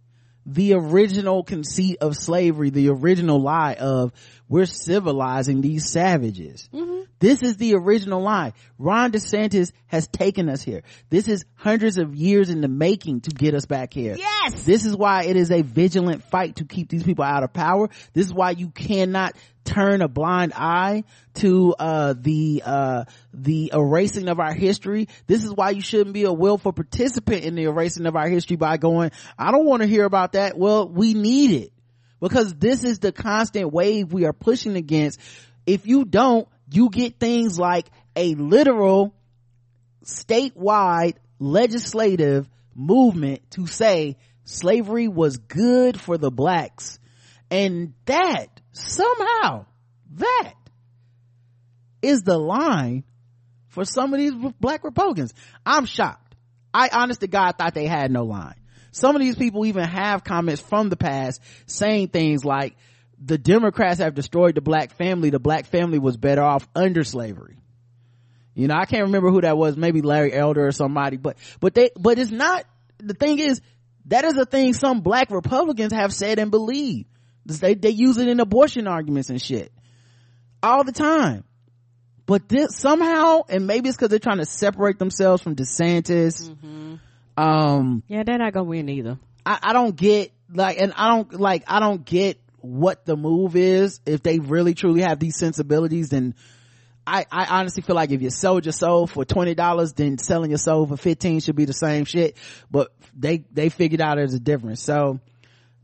the original conceit of slavery, the original lie of, we're civilizing these savages. Mm-hmm. This is the original lie. Ron DeSantis has taken us here. This is hundreds of years in the making to get us back here. Yes! This is why it is a vigilant fight to keep these people out of power. This is why you cannot turn a blind eye to the erasing of our history. This is why you shouldn't be a willful participant in the erasing of our history by going, I don't want to hear about that. Well, we need it, because this is the constant wave we are pushing against. If you don't, you get things like a literal statewide legislative movement to say slavery was good for the blacks, and that somehow that is the line for some of these black Republicans. I'm shocked. I honest to God thought they had no line. Some of these people even have comments from the past saying things like, the Democrats have destroyed the black family. The black family was better off under slavery. I can't remember who that was, maybe Larry Elder or somebody, but it's not, the thing is, that is a thing some black Republicans have said and believe. They use it in abortion arguments and shit all the time. But this somehow, and maybe it's because they're trying to separate themselves from DeSantis. Mm-hmm. Yeah, they're not gonna win either. I don't get, I don't get what the move is. If they really truly have these sensibilities, then I honestly feel like if you sold your soul for $20, then selling your soul for $15 should be the same shit. But they figured out there's a difference. So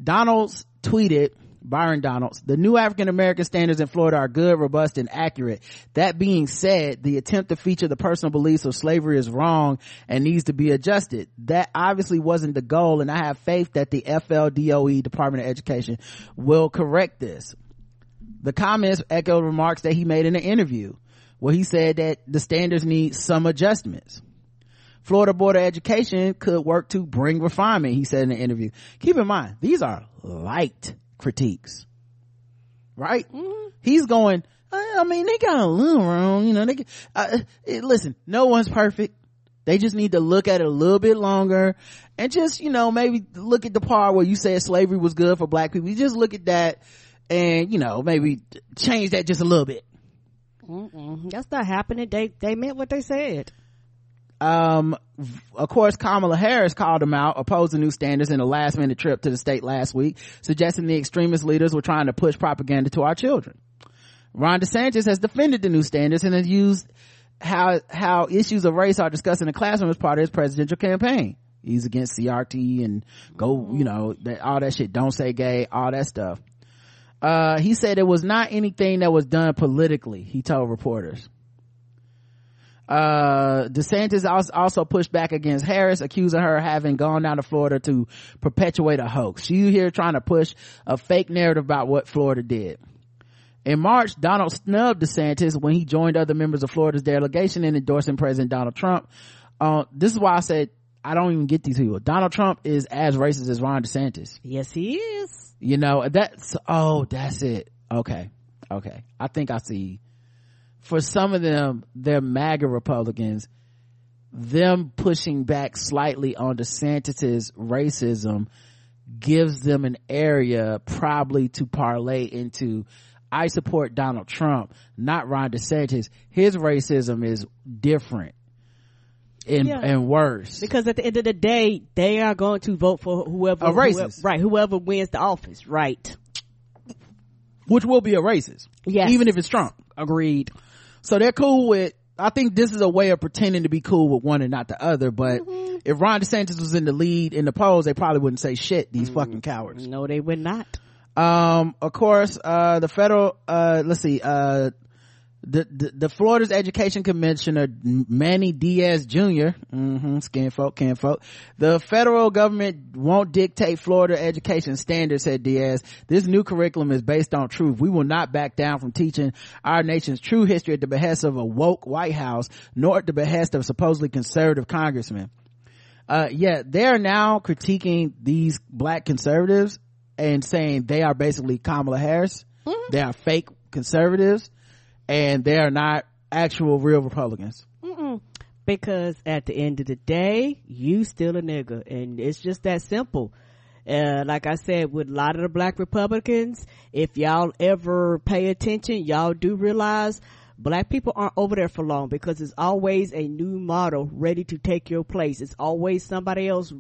Donald's tweeted, Byron Donalds, the new African-American standards in Florida are good, robust, and accurate. That being said, the attempt to feature the personal beliefs of slavery is wrong and needs to be adjusted. That obviously wasn't the goal, and I have faith that the FLDOE, Department of Education, will correct this. The comments echo remarks that he made in an interview where he said that the standards need some adjustments. Florida Board of Education could work to bring refinement, he said in the interview. Keep in mind, these are light critiques, right? Mm-hmm. He's going, I mean, they got a little wrong, you know, they listen, no one's perfect. They just need to look at it a little bit longer and just, you know, maybe look at the part where you said slavery was good for black people. You just look at that and, you know, maybe change that just a little bit. Mm-mm. That's not happening. They meant what they said. Of course, Kamala Harris called him out, opposed the new standards in a last minute trip to the state last week, suggesting the extremist leaders were trying to push propaganda to our children. Ron DeSantis has defended the new standards and has used how issues of race are discussed in the classroom as part of his presidential campaign. He's against CRT and go, you know, that all that shit, don't say gay, all that stuff. He said it was not anything that was done politically, he told reporters. DeSantis also pushed back against Harris, accusing her of having gone down to Florida to perpetuate a hoax. She's here trying to push a fake narrative about what Florida did. In March, Donald snubbed DeSantis when he joined other members of Florida's delegation in endorsing President Donald Trump. This is why I said I don't even get these people. Donald Trump is as racist as Ron DeSantis. Yes, he is. You know, that's it. Okay. I think I see. For some of them, they're MAGA Republicans. Them pushing back slightly on DeSantis's racism gives them an area probably to parlay into, I support Donald Trump, not Ron DeSantis. His racism is different and worse. Because at the end of the day, they are going to vote for whoever, whoever wins the office, right? Which will be a racist. Yes. Even if it's Trump. Agreed. So they're cool with, I think this is a way of pretending to be cool with one and not the other, but mm-hmm. if Ron DeSantis was in the lead in the polls, they probably wouldn't say shit, these fucking cowards. No, they would not. Of course, the federal, the Florida's Education Commissioner, Manny Diaz Jr., skin folk, the federal government won't dictate Florida education standards, said Diaz. This new curriculum is based on truth. We will not back down from teaching our nation's true history at the behest of a woke White House, nor at the behest of supposedly conservative congressmen. They're now critiquing these black conservatives and saying they are basically Kamala Harris. Mm-hmm. They are fake conservatives and they are not actual real Republicans. Mm-mm. Because at the end of the day, you still a nigga, and it's just that simple. Like I said, with a lot of the black Republicans, if y'all ever pay attention, y'all do realize black people aren't over there for long, because it's always a new model ready to take your place. It's always somebody else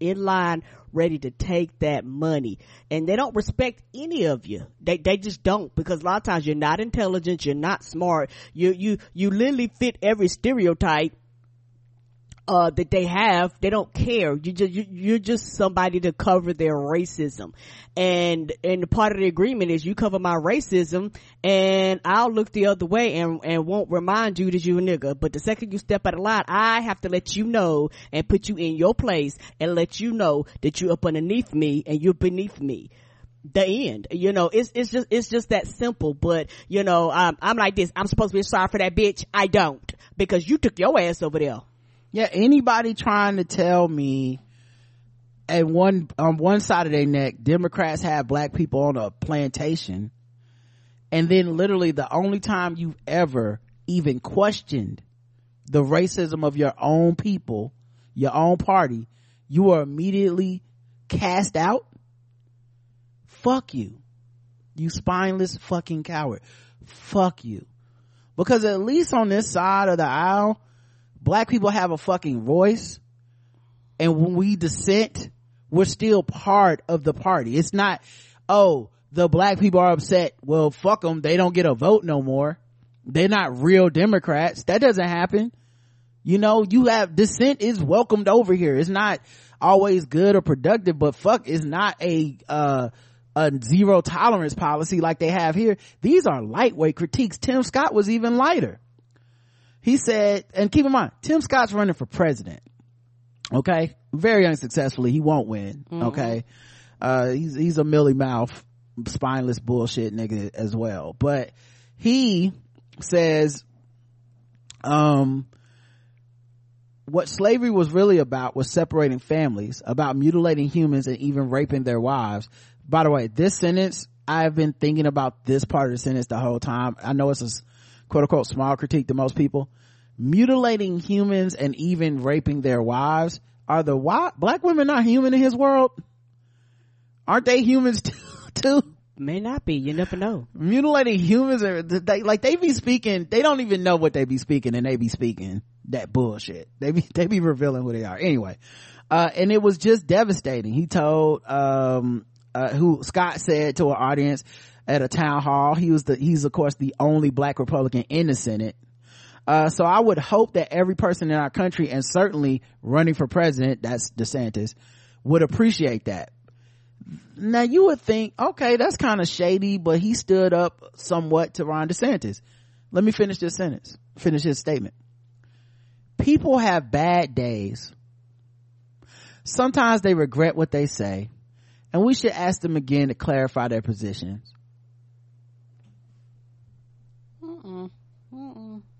in line ready to take that money. And they don't respect any of you. They just don't, because a lot of times you're not intelligent, you're not smart. You literally fit every stereotype that they have. They don't care. You're just somebody to cover their racism. And part of the agreement is you cover my racism and I'll look the other way and won't remind you that you a nigga. But the second you step out of line, I have to let you know and put you in your place and let you know that you're up underneath me and you're beneath me. The end. You know, it's just that simple. But you know, I'm like this. I'm supposed to be sorry for that bitch. I don't, because you took your ass over there. Yeah, anybody trying to tell me on one side of their neck, Democrats have black people on a plantation, and then literally the only time you've ever even questioned the racism of your own people, your own party, you are immediately cast out? Fuck you. You spineless fucking coward. Fuck you. Because at least on this side of the aisle, black people have a fucking voice, and when we dissent, we're still part of the party. It's not, oh, the black people are upset, well, fuck them, they don't get a vote no more, they're not real Democrats. That doesn't happen. You know, you have dissent is welcomed over here. It's not always good or productive, but fuck, it's not a zero tolerance policy like they have here. These are lightweight critiques. Tim Scott was even lighter. He said, and keep in mind, Tim Scott's running for president, okay? Very unsuccessfully. He won't win, okay? He's a mealy mouth, spineless bullshit nigga as well. But he says, What slavery was really about was separating families, about mutilating humans and even raping their wives. By the way, this sentence, I've been thinking about this part of the sentence the whole time. I know it's a quote unquote small critique to most people. Mutilating humans and even raping their wives. Are the black women not human in his world? Aren't they humans too? May not be. You never know. Mutilating humans are they be speaking. They don't even know what they be speaking, and they be speaking that bullshit. They be revealing who they are anyway. And it was just devastating. He told who Scott said to an audience at a town hall. He's of course the only black Republican in the Senate. So I would hope that every person in our country, and certainly running for president, that's DeSantis, would appreciate that. Now you would think, okay, that's kind of shady, but he stood up somewhat to Ron DeSantis. Let me finish this sentence, finish his statement. People have bad days. Sometimes they regret what they say, and we should ask them again to clarify their positions.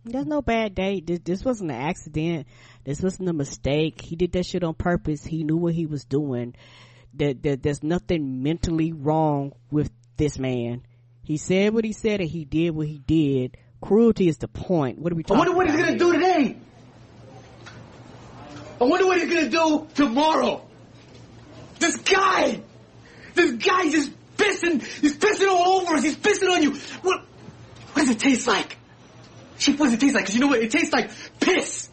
There's no bad day. This wasn't an accident. This wasn't a mistake. He did that shit on purpose. He knew what he was doing. There's nothing mentally wrong with this man. He said what he said and he did what he did. Cruelty is the point. What are we talking about? I wonder what he's going to do today. I wonder what he's going to do tomorrow. This guy's just pissing. He's pissing all over us. He's pissing on you. What does it taste like? What does it taste like? Because you know what? It tastes like piss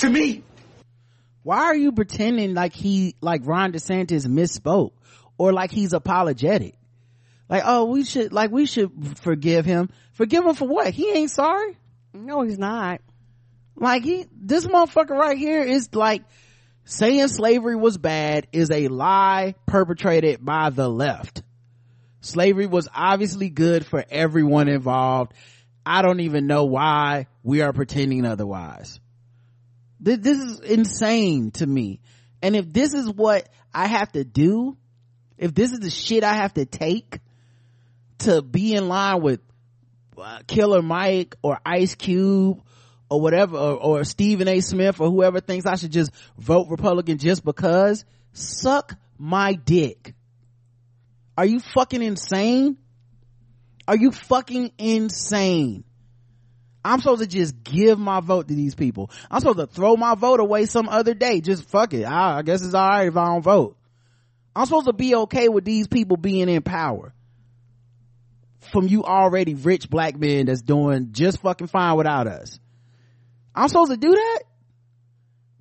to me. Why are you pretending like Ron DeSantis misspoke or like he's apologetic? Like, oh, we should forgive him. Forgive him for what? He ain't sorry. No, he's not. Like this motherfucker right here is like saying slavery was bad is a lie perpetrated by the left. Slavery was obviously good for everyone involved. I don't even know why we are pretending otherwise. This is insane to me. And if this is what I have to do, if this is the shit I have to take to be in line with Killer Mike or Ice Cube or whatever, or Stephen A. Smith or whoever thinks I should just vote Republican just because, suck my dick. Are you fucking insane? Are you fucking insane? I'm supposed to just give my vote to these people. I'm supposed to throw my vote away some other day. Just fuck it. I guess it's all right if I don't vote. I'm supposed to be okay with these people being in power from you already rich black men that's doing just fucking fine without us. I'm supposed to do that?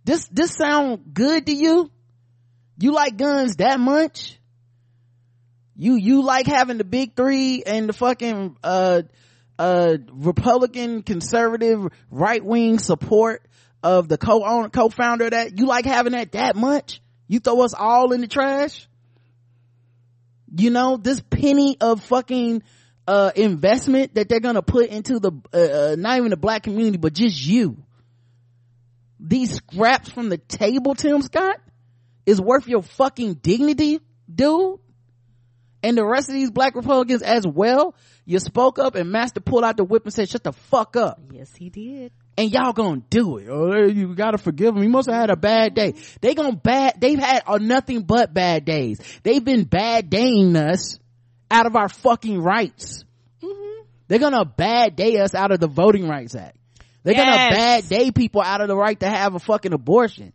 This sound good to you? You like guns that much? You like having the big three and the fucking Republican, conservative, right-wing support of the co-founder of that? You like having that much? You throw us all in the trash? You know, this penny of fucking investment that they're gonna put into the not even the black community, but just you. These scraps from the table, Tim Scott, is worth your fucking dignity, dude. And the rest of these black Republicans as well. You spoke up and Master pulled out the whip and said, shut the fuck up. Yes, he did. And y'all gonna do it. Oh, you gotta forgive him. He must have had a bad day. They've had nothing but bad days. They've been bad daying us out of our fucking rights. Mm-hmm. They're gonna bad day us out of the Voting Rights Act. They're gonna bad day people out of the right to have a fucking abortion.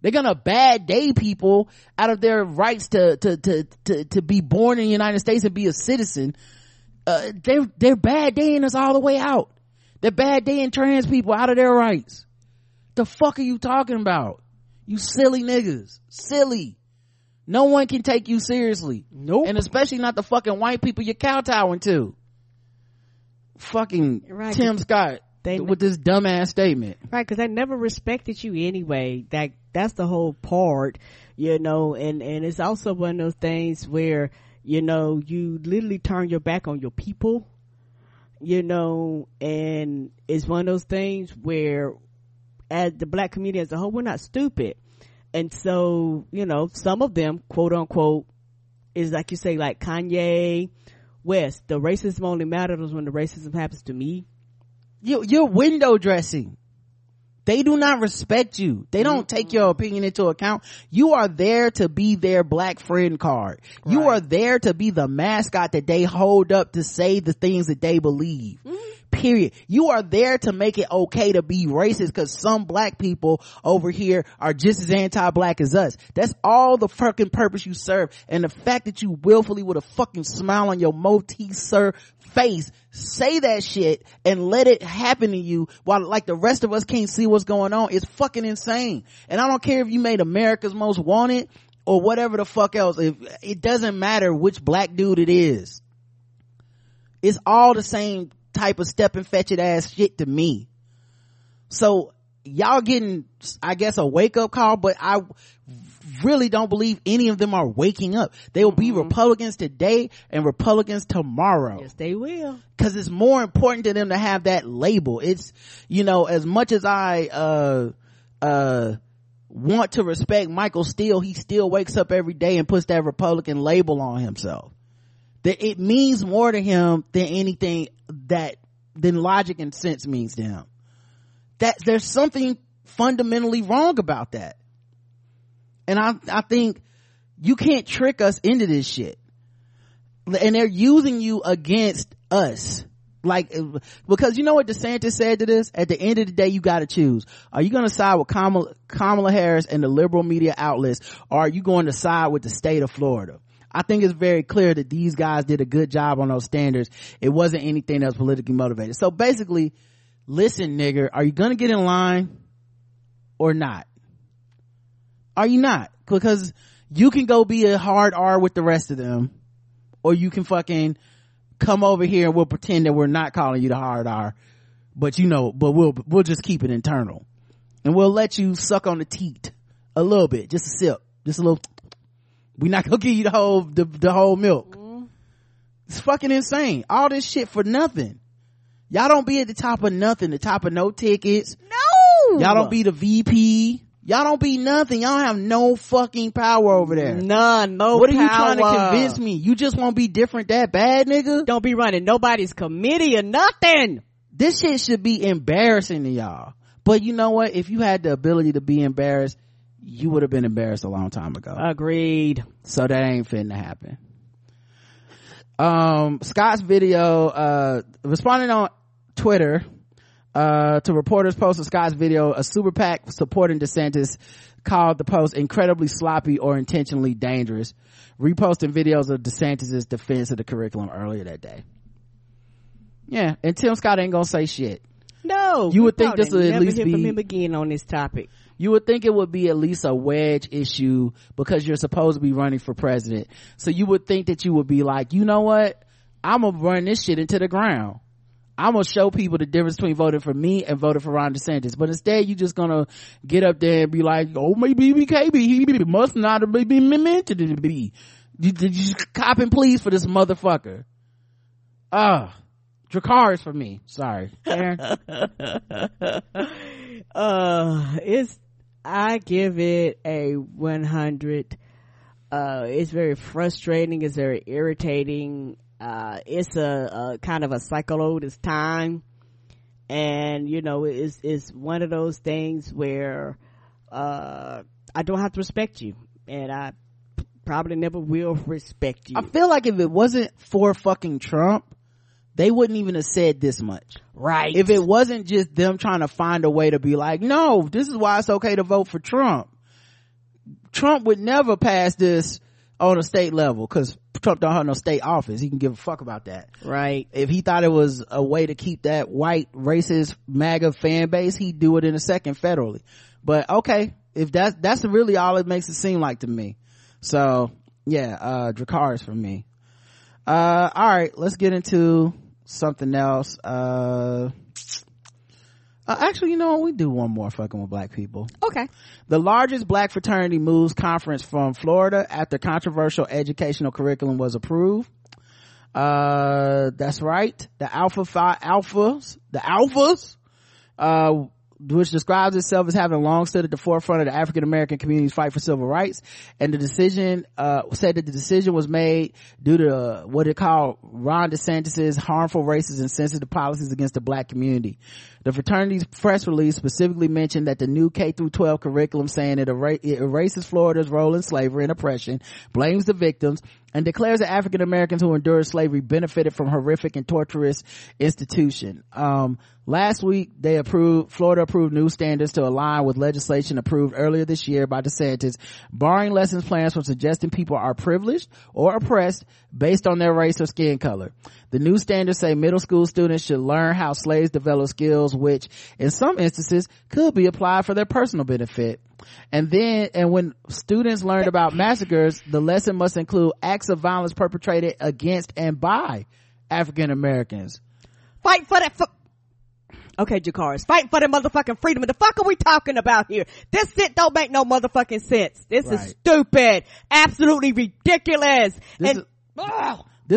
They're gonna bad day people out of their rights to be born in the United States and be a citizen. They're bad daying us all the way out. They're bad daying trans people out of their rights. The fuck are you talking about? You silly niggas. Silly. No one can take you seriously. Nope. And especially not the fucking white people you're kowtowing to. Fucking right. Tim Scott. With this dumbass statement, right? Because I never respected you anyway. That's the whole part, you know. And it's also one of those things where, you know, you literally turn your back on your people, you know. And it's one of those things where, as the black community as a whole, we're not stupid. And so, you know, some of them, quote unquote, is like you say, like Kanye West. The racism only matters when the racism happens to me. You're window dressing. They do not respect you. They don't take your opinion into account. You are there to be their black friend card. Right. You are there to be the mascot that they hold up to say the things that they believe. Period. You are there to make it okay to be racist because some black people over here are just as anti-black as us. That's all the fucking purpose you serve. And the fact that you willfully with a fucking smile on your motisser face say that shit and let it happen to you while like the rest of us can't see what's going on is fucking insane. And I don't care if you made America's Most Wanted or whatever the fuck else. It doesn't matter which black dude it is. It's all the same type of step and fetch it ass shit to me. So y'all getting, I guess, a wake-up call, but I really don't believe any of them are waking up. They will be Republicans today and Republicans tomorrow. Yes, they will. Because it's more important to them to have that label. It's, you know, as much as I want to respect Michael Steele, he still wakes up every day and puts that Republican label on himself. That it means more to him than anything than logic and sense means to him. That there's something fundamentally wrong about that. And I think you can't trick us into this shit. And they're using you against us. Like, because you know what DeSantis said to this? At the end of the day, you got to choose. Are you going to side with Kamala Harris and the liberal media outlets? Or are you going to side with the state of Florida? I think it's very clear that these guys did a good job on those standards. It wasn't anything that was politically motivated. So basically, listen, nigger, are you gonna get in line or not? Are you not? Because you can go be a hard R with the rest of them, or you can fucking come over here and we'll pretend that we're not calling you the hard R, but you know, but we'll just keep it internal and we'll let you suck on the teat a little bit, just a sip, just a little. We're not gonna give you the whole milk. It's fucking insane. All this shit for nothing. Y'all don't be at the top of nothing, the top of no tickets. No! Y'all don't be the VP. Y'all don't be nothing. Y'all don't have no fucking power over there. None. No power. What are you trying to convince me? You just want to be different that bad, nigga? Don't be running nobody's committee or nothing. This shit should be embarrassing to y'all. But you know what? If you had the ability to be embarrassed, you would have been embarrassed a long time ago. Agreed. So that ain't finna happen. Scott's video, responding on Twitter to reporters post of Scott's video, a super PAC supporting DeSantis called the post incredibly sloppy or intentionally dangerous, reposting videos of DeSantis's defense of the curriculum earlier that day. Yeah, and Tim Scott ain't gonna say shit. No, you would think this would at least be from him again on this topic. You would think it would be at least a wedge issue because you're supposed to be running for president. So you would think that you would be like, you know what? I'm gonna run this shit into the ground. I'm gonna show people the difference between voting for me and voting for Ron DeSantis. But instead, you're just gonna get up there and be like, "Oh, maybe BBK, he must not have been meant to be." You cop and please for this motherfucker. Dracarys for me. Sorry, Aaron. I give it a 100. It's very frustrating. It's very irritating. It's a kind of a cycle this time. And, you know, it's one of those things where, I don't have to respect you. And I probably never will respect you. I feel like if it wasn't for fucking Trump, they wouldn't even have said this much. Right. If it wasn't just them trying to find a way to be like, no, this is why it's okay to vote for Trump. Trump would never pass this on a state level because Trump don't have no state office. He can give a fuck about that. Right. If he thought it was a way to keep that white racist MAGA fan base, he'd do it in a second federally. But okay, if that's really all it makes it seem like to me. So yeah, Dracarys for me. All right, let's get into something else. Actually, you know what, we do one more fucking with black people. Okay. The largest black fraternity moves conference from Florida after controversial educational curriculum was approved. That's right, the alphas which describes itself as having long stood at the forefront of the African American community's fight for civil rights, and the decision said that the decision was made due to what it called Ron DeSantis's harmful, racist, and sensitive policies against the black community. The fraternity's press release specifically mentioned that the new K-12 curriculum, saying it erases Florida's role in slavery and oppression, blames the victims, and declares that African Americans who endured slavery benefited from horrific and torturous institution. Last week, Florida approved new standards to align with legislation approved earlier this year by DeSantis, barring lessons plans from suggesting people are privileged or oppressed based on their race or skin color. The new standards say middle school students should learn how slaves developed skills which, in some instances, could be applied for their personal benefit. And when students learned about massacres, the lesson must include acts of violence perpetrated against and by African Americans. Fight for that. Okay, Jacaris, fight for the motherfucking freedom. The fuck are we talking about here? This shit don't make no motherfucking sense. This is stupid. Absolutely ridiculous. This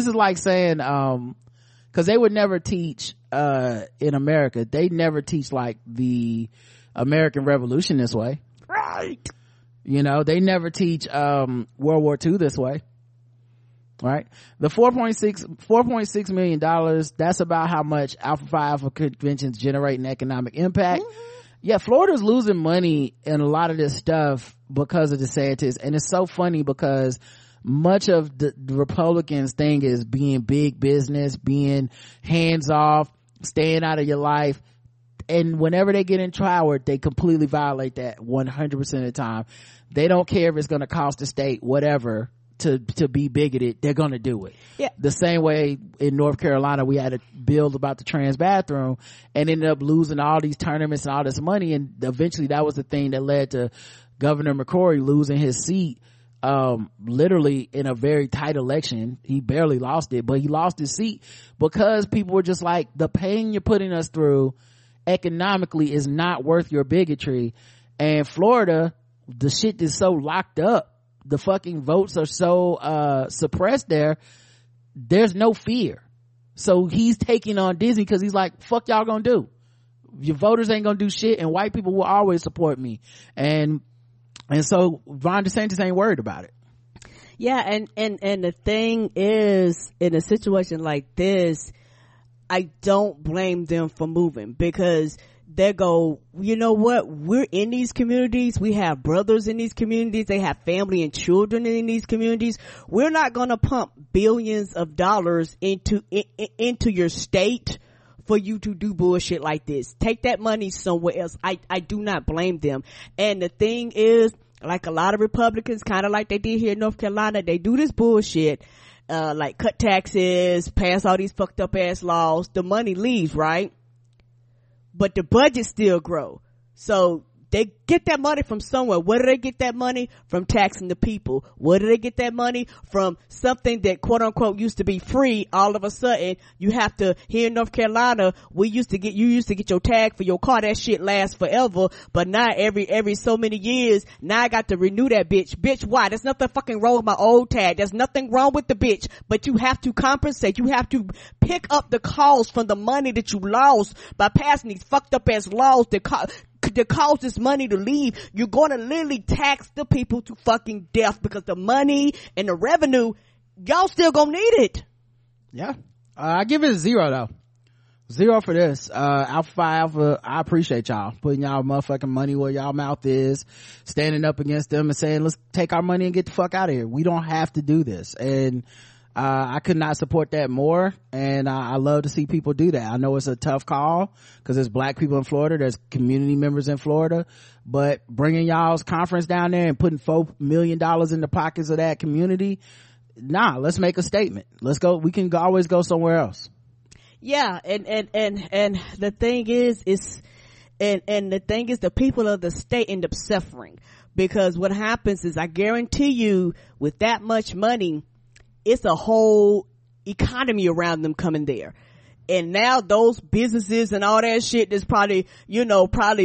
is like saying, cause they would never teach, in America, they never teach like the American Revolution this way. Right. You know, they never teach World War II this way. Right. The $4.6 million, that's about how much Alpha Phi Alpha conventions generate in economic impact. Mm-hmm. Yeah, Florida's losing money in a lot of this stuff because of DeSantis, and it's so funny because much of the Republicans thing is being big business, being hands off, staying out of your life. And whenever they get in Troward, they completely violate that 100% of the time. They don't care if it's going to cost the state whatever to be bigoted. They're going to do it. Yeah. The same way in North Carolina, we had a bill about the trans bathroom and ended up losing all these tournaments and all this money. And eventually that was the thing that led to Governor McCrory losing his seat. Literally in a very tight election, he barely lost it, but he lost his seat because people were just like, the pain you're putting us through economically is not worth your bigotry. And Florida, the shit is so locked up, the fucking votes are so suppressed, there's no fear. So he's taking on Disney because he's like, fuck y'all gonna do, your voters ain't gonna do shit, and white people will always support me. And so Ron DeSantis ain't worried about it. Yeah. And the thing is, in a situation like this, I don't blame them for moving, because they go, you know what? We're in these communities. We have brothers in these communities. They have family and children in these communities. We're not going to pump billions of dollars into your state for you to do bullshit like this. Take that money somewhere else. I do not blame them. And the thing is, like a lot of Republicans, kind of like they did here in North Carolina, they do this bullshit. Like cut taxes, pass all these fucked up ass laws, the money leaves, right? But the budget still grow. So they get that money from somewhere. Where do they get that money? From taxing the people. Where do they get that money? From something that quote unquote used to be free. All of a sudden you have to, here in North Carolina, you used to get your tag for your car. That shit lasts forever. But now every so many years, now I got to renew that bitch. Bitch, why? There's nothing fucking wrong with my old tag. There's nothing wrong with the bitch, but you have to compensate. You have to pick up the cost from the money that you lost by passing these fucked up ass laws that to cause this money to leave. You're going to literally tax the people to fucking death, because the money and the revenue, y'all still gonna need it. Yeah. I give it a 0 though. 0 for this. Alpha Phi Alpha, I appreciate y'all putting y'all motherfucking money where y'all mouth is, standing up against them and saying, let's take our money and get the fuck out of here. We don't have to do this. And I could not support that more, and I love to see people do that. I know it's a tough call because there's black people in Florida, there's community members in Florida, but bringing y'all's conference down there and putting $4 million in the pockets of that community, nah, let's make a statement. Let's go. We can always go somewhere else. Yeah, and the thing is, the people of the state end up suffering, because what happens is, I guarantee you, with that much money, it's a whole economy around them coming there. And now those businesses and all that shit that's probably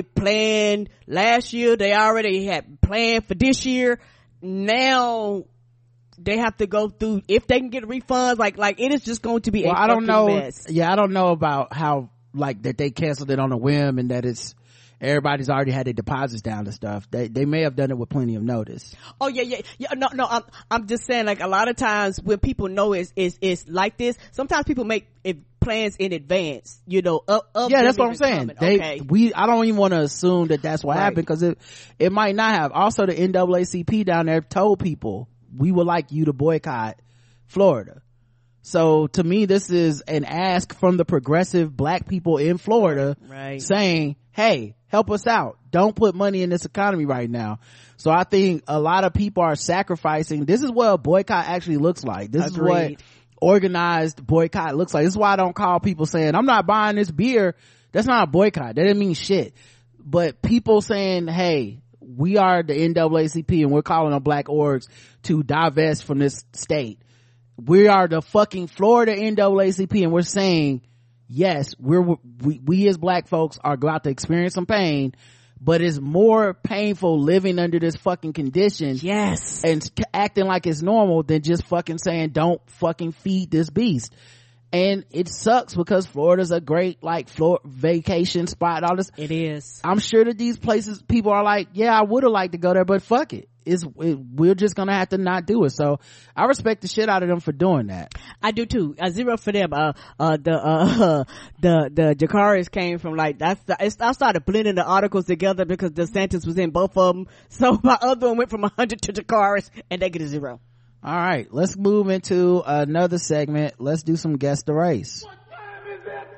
planned last year, they already had planned for this year. Now they have to go through, if they can get refunds, like it is just going to be a fucking mess. Yeah, I don't know about how, like, that they canceled it on a whim and that it's everybody's already had their deposits down and stuff. They may have done it with plenty of notice. Oh yeah. No, I'm just saying, like, a lot of times when people know it's like this, sometimes people make plans in advance, you know, up. Yeah, that's what I'm saying. I don't even want to assume that's what happened, because it might not have. Also, the NAACP down there told people, we would like you to boycott Florida. So to me, this is an ask from the progressive black people in Florida, saying, hey, help us out. Don't put money in this economy right now. So I think a lot of people are sacrificing. This is what a boycott actually looks like. This is what organized boycott looks like. This is why I don't call people saying, I'm not buying this beer. That's not a boycott. That didn't mean shit. But people saying, hey, we are the NAACP and we're calling on black orgs to divest from this state. We are the fucking Florida NAACP, and we're saying, yes, we as black folks are about to experience some pain, but it's more painful living under this fucking condition. Yes. And acting like it's normal than just fucking saying, don't fucking feed this beast. And it sucks because Florida's a great, like, vacation spot, all this. It is. I'm sure that these places, people are like, yeah, I would have liked to go there, but fuck it. We're just gonna have to not do it. So I respect the shit out of them for doing that. I do too. I zero for them. The Jacaris came from, like, I started blending the articles together because DeSantis was in both of them. So my other one went from 100 to Jacaris, and they get a zero. All right, let's move into another segment. Let's do some Guess the Race. What time is it?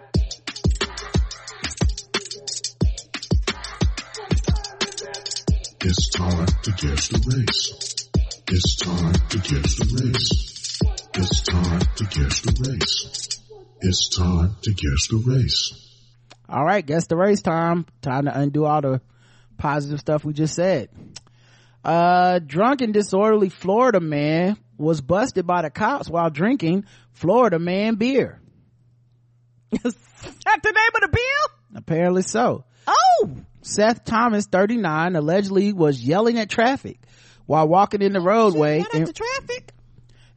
It's time to guess the race. It's time to guess the race. It's time to guess the race. It's time to guess the race. All right, guess the race time. Time to undo all the positive stuff we just said. Drunk and disorderly Florida man was busted by the cops while drinking Florida Man beer. Is that the name of the beer? Apparently so. Oh! Seth Thomas, 39, allegedly was yelling at traffic while walking in the roadway.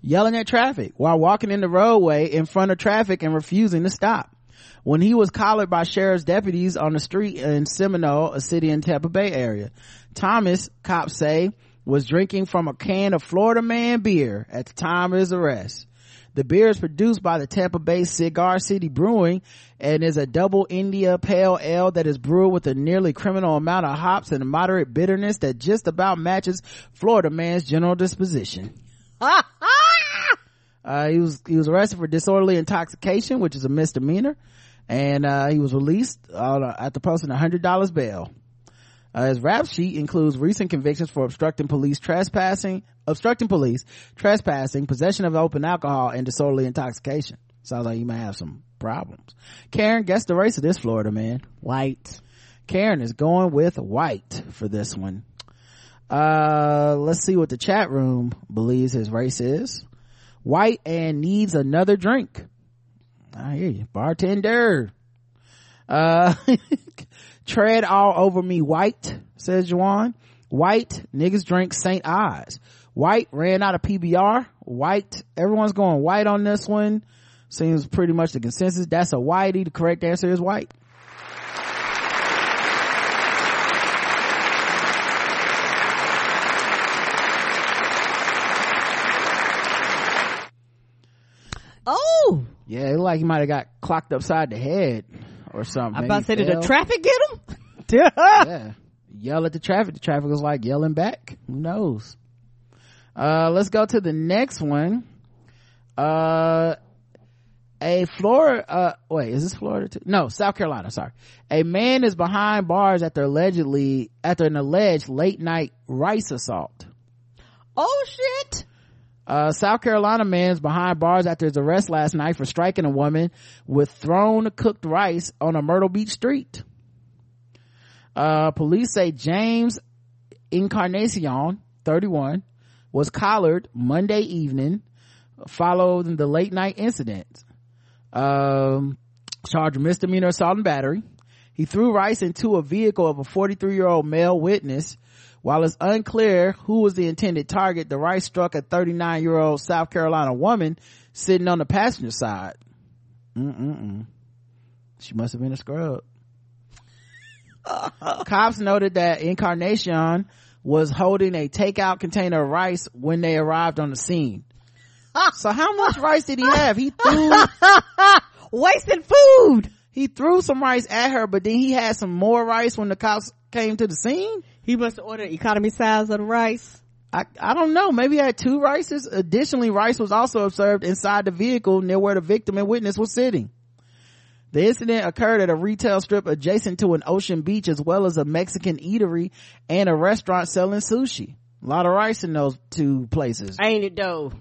Yelling at traffic while walking in the roadway in front of traffic and refusing to stop. When he was collared by sheriff's deputies on the street in Seminole, a city in Tampa Bay area, Thomas, cops say, was drinking from a can of Florida Man beer at the time of his arrest. The beer is produced by the Tampa Bay Cigar City Brewing and is a double India pale ale that is brewed with a nearly criminal amount of hops and a moderate bitterness that just about matches Florida Man's general disposition. He was arrested for disorderly intoxication, which is a misdemeanor, and he was released after posting $100 bail. His rap sheet includes recent convictions for obstructing police, trespassing, possession of open alcohol, and disorderly intoxication. Sounds like you might have some problems. Karen, guess the race of this Florida man. White. Karen is going with white for this one. Let's see what the chat room believes his race is. White and needs another drink. I hear you, bartender. Tread all over me, white, says Juwan. White, niggas drink St. Ives. White, ran out of PBR. White, everyone's going white on this one. Seems pretty much the consensus. That's a whitey. The correct answer is white. Oh! Yeah, it looked like he might have got clocked upside the head. Or something. I'm about to say, did the traffic get him? Yeah. Yell at the traffic. The traffic was like yelling back. Who knows? Let's go to the next one. South Carolina, sorry. A man is behind bars after an alleged late night rice assault. Oh shit. South Carolina man's behind bars after his arrest last night for striking a woman with thrown cooked rice on a Myrtle Beach street. Police say James Encarnacion, 31, was collared Monday evening following the late night incident. Charged with misdemeanor assault and battery. He threw rice into a vehicle of a 43-year-old male witness. While it's unclear who was the intended target, the rice struck a 39-year-old South Carolina woman sitting on the passenger side. She must have been a scrub. Cops noted that Encarnacion was holding a takeout container of rice when they arrived on the scene. So how much rice did he have? He threw wasting food. He threw some rice at her, but then he had some more rice when the cops came to the scene. He must have ordered economy size of the rice. I don't know. Maybe he had two rices. Additionally, rice was also observed inside the vehicle near where the victim and witness was sitting. The incident occurred at a retail strip adjacent to an ocean beach, as well as a Mexican eatery and a restaurant selling sushi. A lot of rice in those two places. Ain't it though?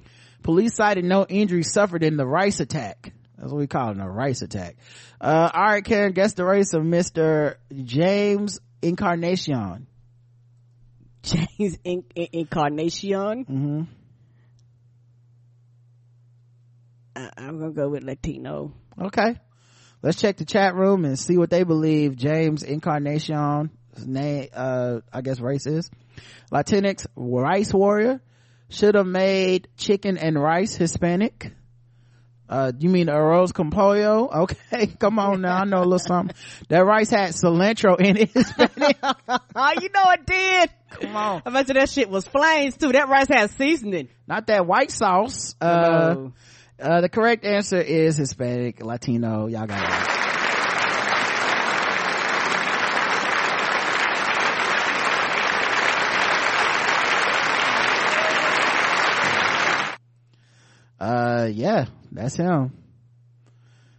Police cited no injuries suffered in the rice attack. That's what we call it, a rice attack. All right, Karen, guess the race of Mr. James Encarnacion. James Encarnacion? Mm-hmm. I'm going to go with Latino. Okay. Let's check the chat room and see what they believe James Encarnacion's name, I guess race is. Latinx rice warrior. Should have made chicken and rice Hispanic. You mean arroz con pollo? Okay, come on now. I know a little something. That rice had cilantro in it. Oh, you know it did. Come on. I bet you that shit was flames too. That rice had seasoning. Not that white sauce. No. The correct answer is Hispanic, Latino. Y'all got it. Yeah, that's him.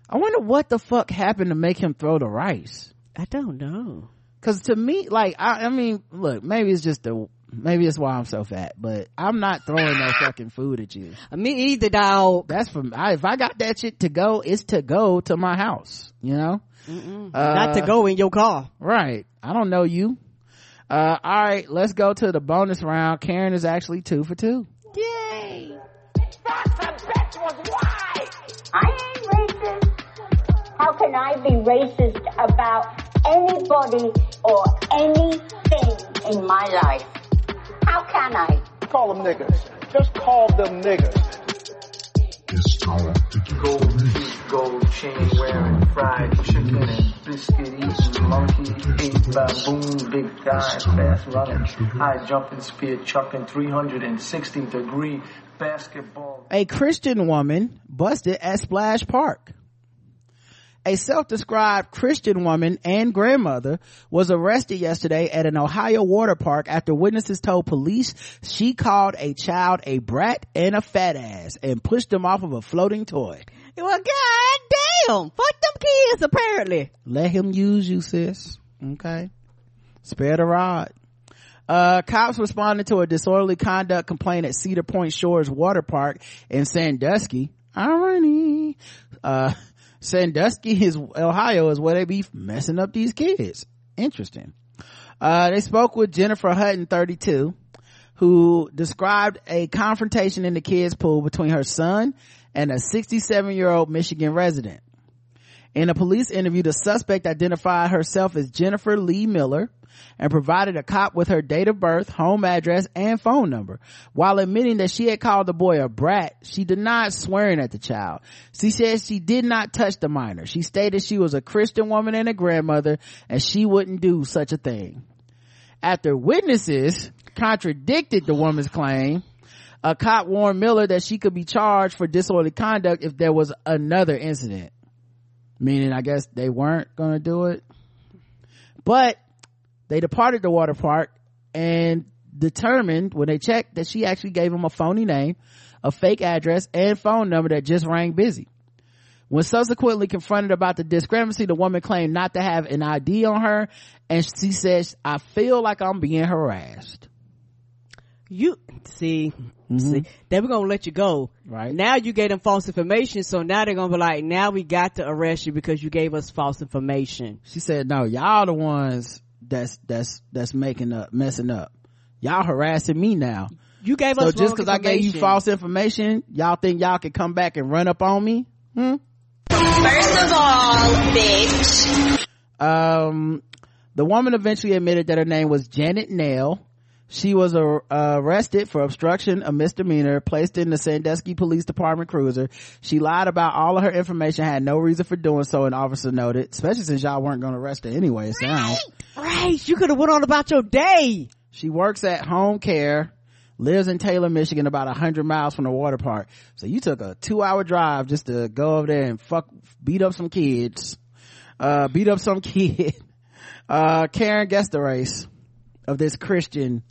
I wonder what the fuck happened to make him throw the rice. I don't know. Cause to me, like, I mean, look, maybe it's why I'm so fat, but I'm not throwing no fucking food at you. Me either, dog. That's from, if I got that shit to go, it's to go to my house, you know? Not to go in your car. Right. I don't know you. All right, let's go to the bonus round. Karen is actually 2 for 2. Yay. Why? I ain't racist. How can I be racist about anybody or anything in my life? How can I? Call them niggas. Just call them niggas. It's time to get gold teeth, gold chain wearing, fried chicken and biscuit eating, monkey eating, baboon, big guy, fast running, high jumping, spear chucking, 360 degree. Basketball. A Christian woman busted at Splash Park. A self-described Christian woman and grandmother was arrested yesterday at an Ohio water park after witnesses told police she called a child a brat and a fat ass and pushed them off of a floating toy. Well, goddamn, fuck them kids apparently. Let him use you, sis. Okay. Spare the rod. Cops responded to a disorderly conduct complaint at Cedar Point Shores Water Park in Sandusky. Irony. Sandusky is Ohio is where they be messing up these kids. Interesting. They spoke with Jennifer Hutton, 32, who described a confrontation in the kids pool between her son and a 67-year-old Michigan resident. In a police interview, the suspect identified herself as Jennifer Lee Miller and provided a cop with her date of birth, home address, and phone number. While admitting that she had called the boy a brat, she denied swearing at the child. She said she did not touch the minor. She stated she was a Christian woman and a grandmother, and she wouldn't do such a thing. After witnesses contradicted the woman's claim, a cop warned Miller that she could be charged for disorderly conduct if there was another incident. Meaning, I guess they weren't going to do it. But they departed the water park and determined when they checked that she actually gave him a phony name, a fake address, and phone number that just rang busy. When subsequently confronted about the discrepancy, the woman claimed not to have an ID on her, and she says, I feel like I'm being harassed. You see, they were going to let you go. Right. Now you gave them false information, so now they're going to be like, now we got to arrest you because you gave us false information. She said, no, y'all the ones that's messing up. Y'all harassing me now. You gave us so just because I gave you false information, y'all think y'all can come back and run up on me? First of all, bitch. The woman eventually admitted that her name was Janet Nail. She was arrested for obstruction, a misdemeanor, placed in the Sandusky Police Department cruiser. She lied about all of her information, had no reason for doing so, an officer noted, especially since y'all weren't going to arrest her anyway, it sounds. Right. Right, you could have went on about your day. She works at Home Care, lives in Taylor, Michigan, about 100 miles from the water park. So you took a 2-hour drive just to go over there and beat up some kid. Karen guessed the race of this Christian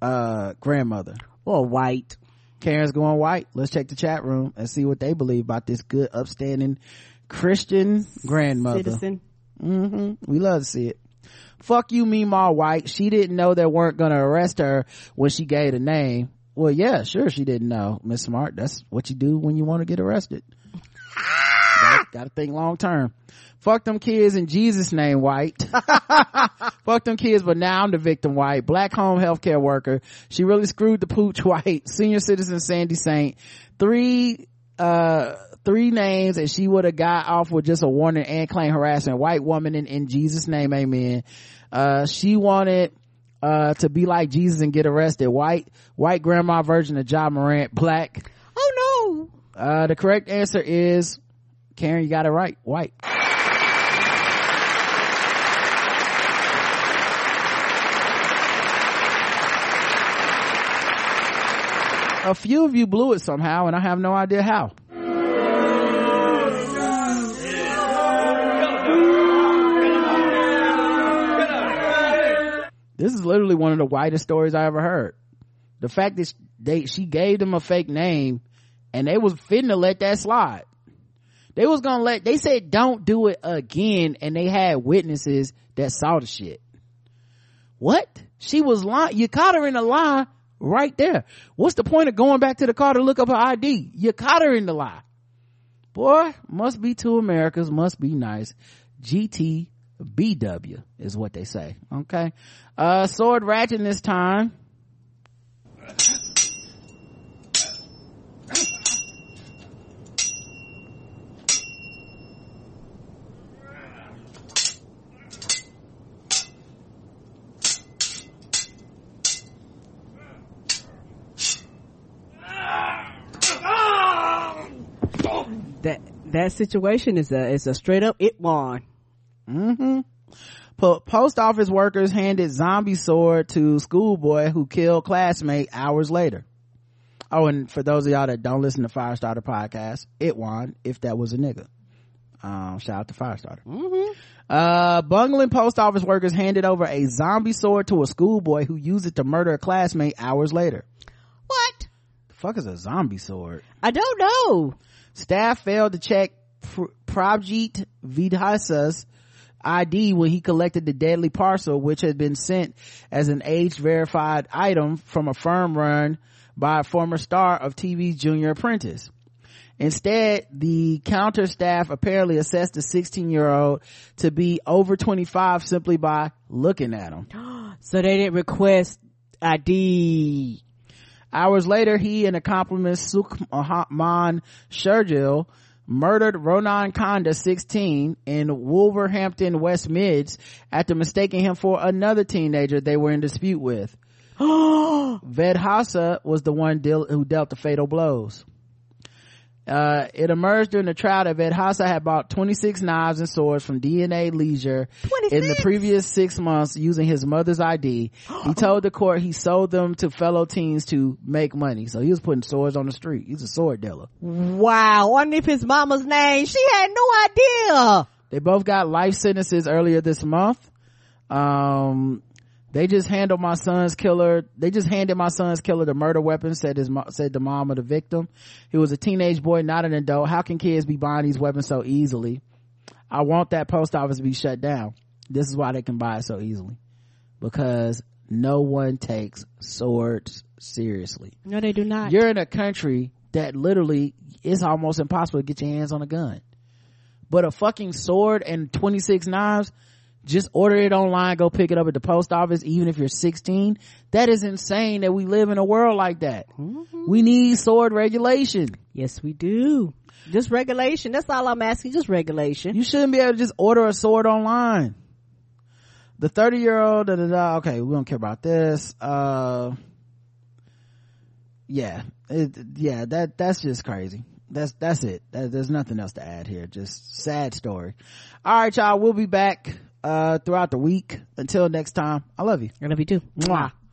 grandmother. Well, white. Karen's going white. Let's check the chat room and see what they believe about this good, upstanding Christian grandmother. Citizen. Mm-hmm. We love to see it. Fuck you, Meemaw White. She didn't know they weren't gonna arrest her when she gave the name. Well, yeah, sure she didn't know, Miss Smart. That's what you do when you want to get arrested. Gotta think long term. Fuck them kids in Jesus' name, White. Fuck them kids, but now I'm the victim, White. Black home healthcare worker. She really screwed the pooch, White. Senior citizen Sandy Saint. Three names and she would have got off with just a warning and claim harassment. White woman in Jesus' name, amen. She wanted to be like Jesus and get arrested. White grandma version of Ja Morant. Black. Oh no. The correct answer is, Karen, you got it right. White. A few of you blew it somehow, and I have no idea how. This is literally one of the whitest stories I ever heard. The fact that she gave them a fake name, and they was finna let that slide. They said don't do it again, and they had witnesses that saw the shit. What? She was lying. You caught her in a lie right there. What's the point of going back to the car to look up her ID? You caught her in the lie. Boy, must be two Americas, must be nice. GTBW is what they say. Okay. Sword Ratchet this time. That situation is a straight up it won. Mm-hmm. Post office workers handed zombie sword to schoolboy who killed classmate hours later. Oh, and for those of y'all that don't listen to Firestarter podcast, it won if that was a nigga. Shout out to Firestarter. Mm-hmm. Bungling post office workers handed over a zombie sword to a schoolboy who used it to murder a classmate hours later. What? The fuck is a zombie sword? I don't know. Staff failed to check Prabjit Vidhasa's ID when he collected the deadly parcel, which had been sent as an age-verified item from a firm run by a former star of TV's Junior Apprentice. Instead, the counter staff apparently assessed the 16-year-old to be over 25 simply by looking at him. So they didn't request ID. Hours later, he and accomplice Sukhman Shergill murdered Ronan Conda, 16, in Wolverhampton, West Mids, after mistaking him for another teenager they were in dispute with. Vedhasa was the one who dealt the fatal blows. It emerged during the trial that Vedhasa had bought 26 knives and swords from DNA Leisure 26? In the previous 6 months using his mother's ID. He told the court he sold them to fellow teens to make money. So he was putting swords on the street. He's a sword dealer. Wow. Underneath his mama's name. She had no idea. They both got life sentences earlier this month. They just handed my son's killer the murder weapon, said the mom of the victim. He was a teenage boy, not an adult. How can kids be buying these weapons so easily? I want that post office to be shut down. This is why they can buy it so easily. Because no one takes swords seriously. No, they do not. You're in a country that literally it's almost impossible to get your hands on a gun. But a fucking sword and 26 knives, just order it online, go pick it up at the post office, even if you're 16. That is insane that we live in a world like that. Mm-hmm. We need sword regulation. Yes, we do. Just regulation. That's all I'm asking. Just regulation. You shouldn't be able to just order a sword online. The 30-year-old, okay, we don't care about this. That's just crazy. That's it. There's nothing else to add here. Just sad story. All right, y'all, we'll be back. throughout the week. Until next time, I love you. I love you too. Mwah.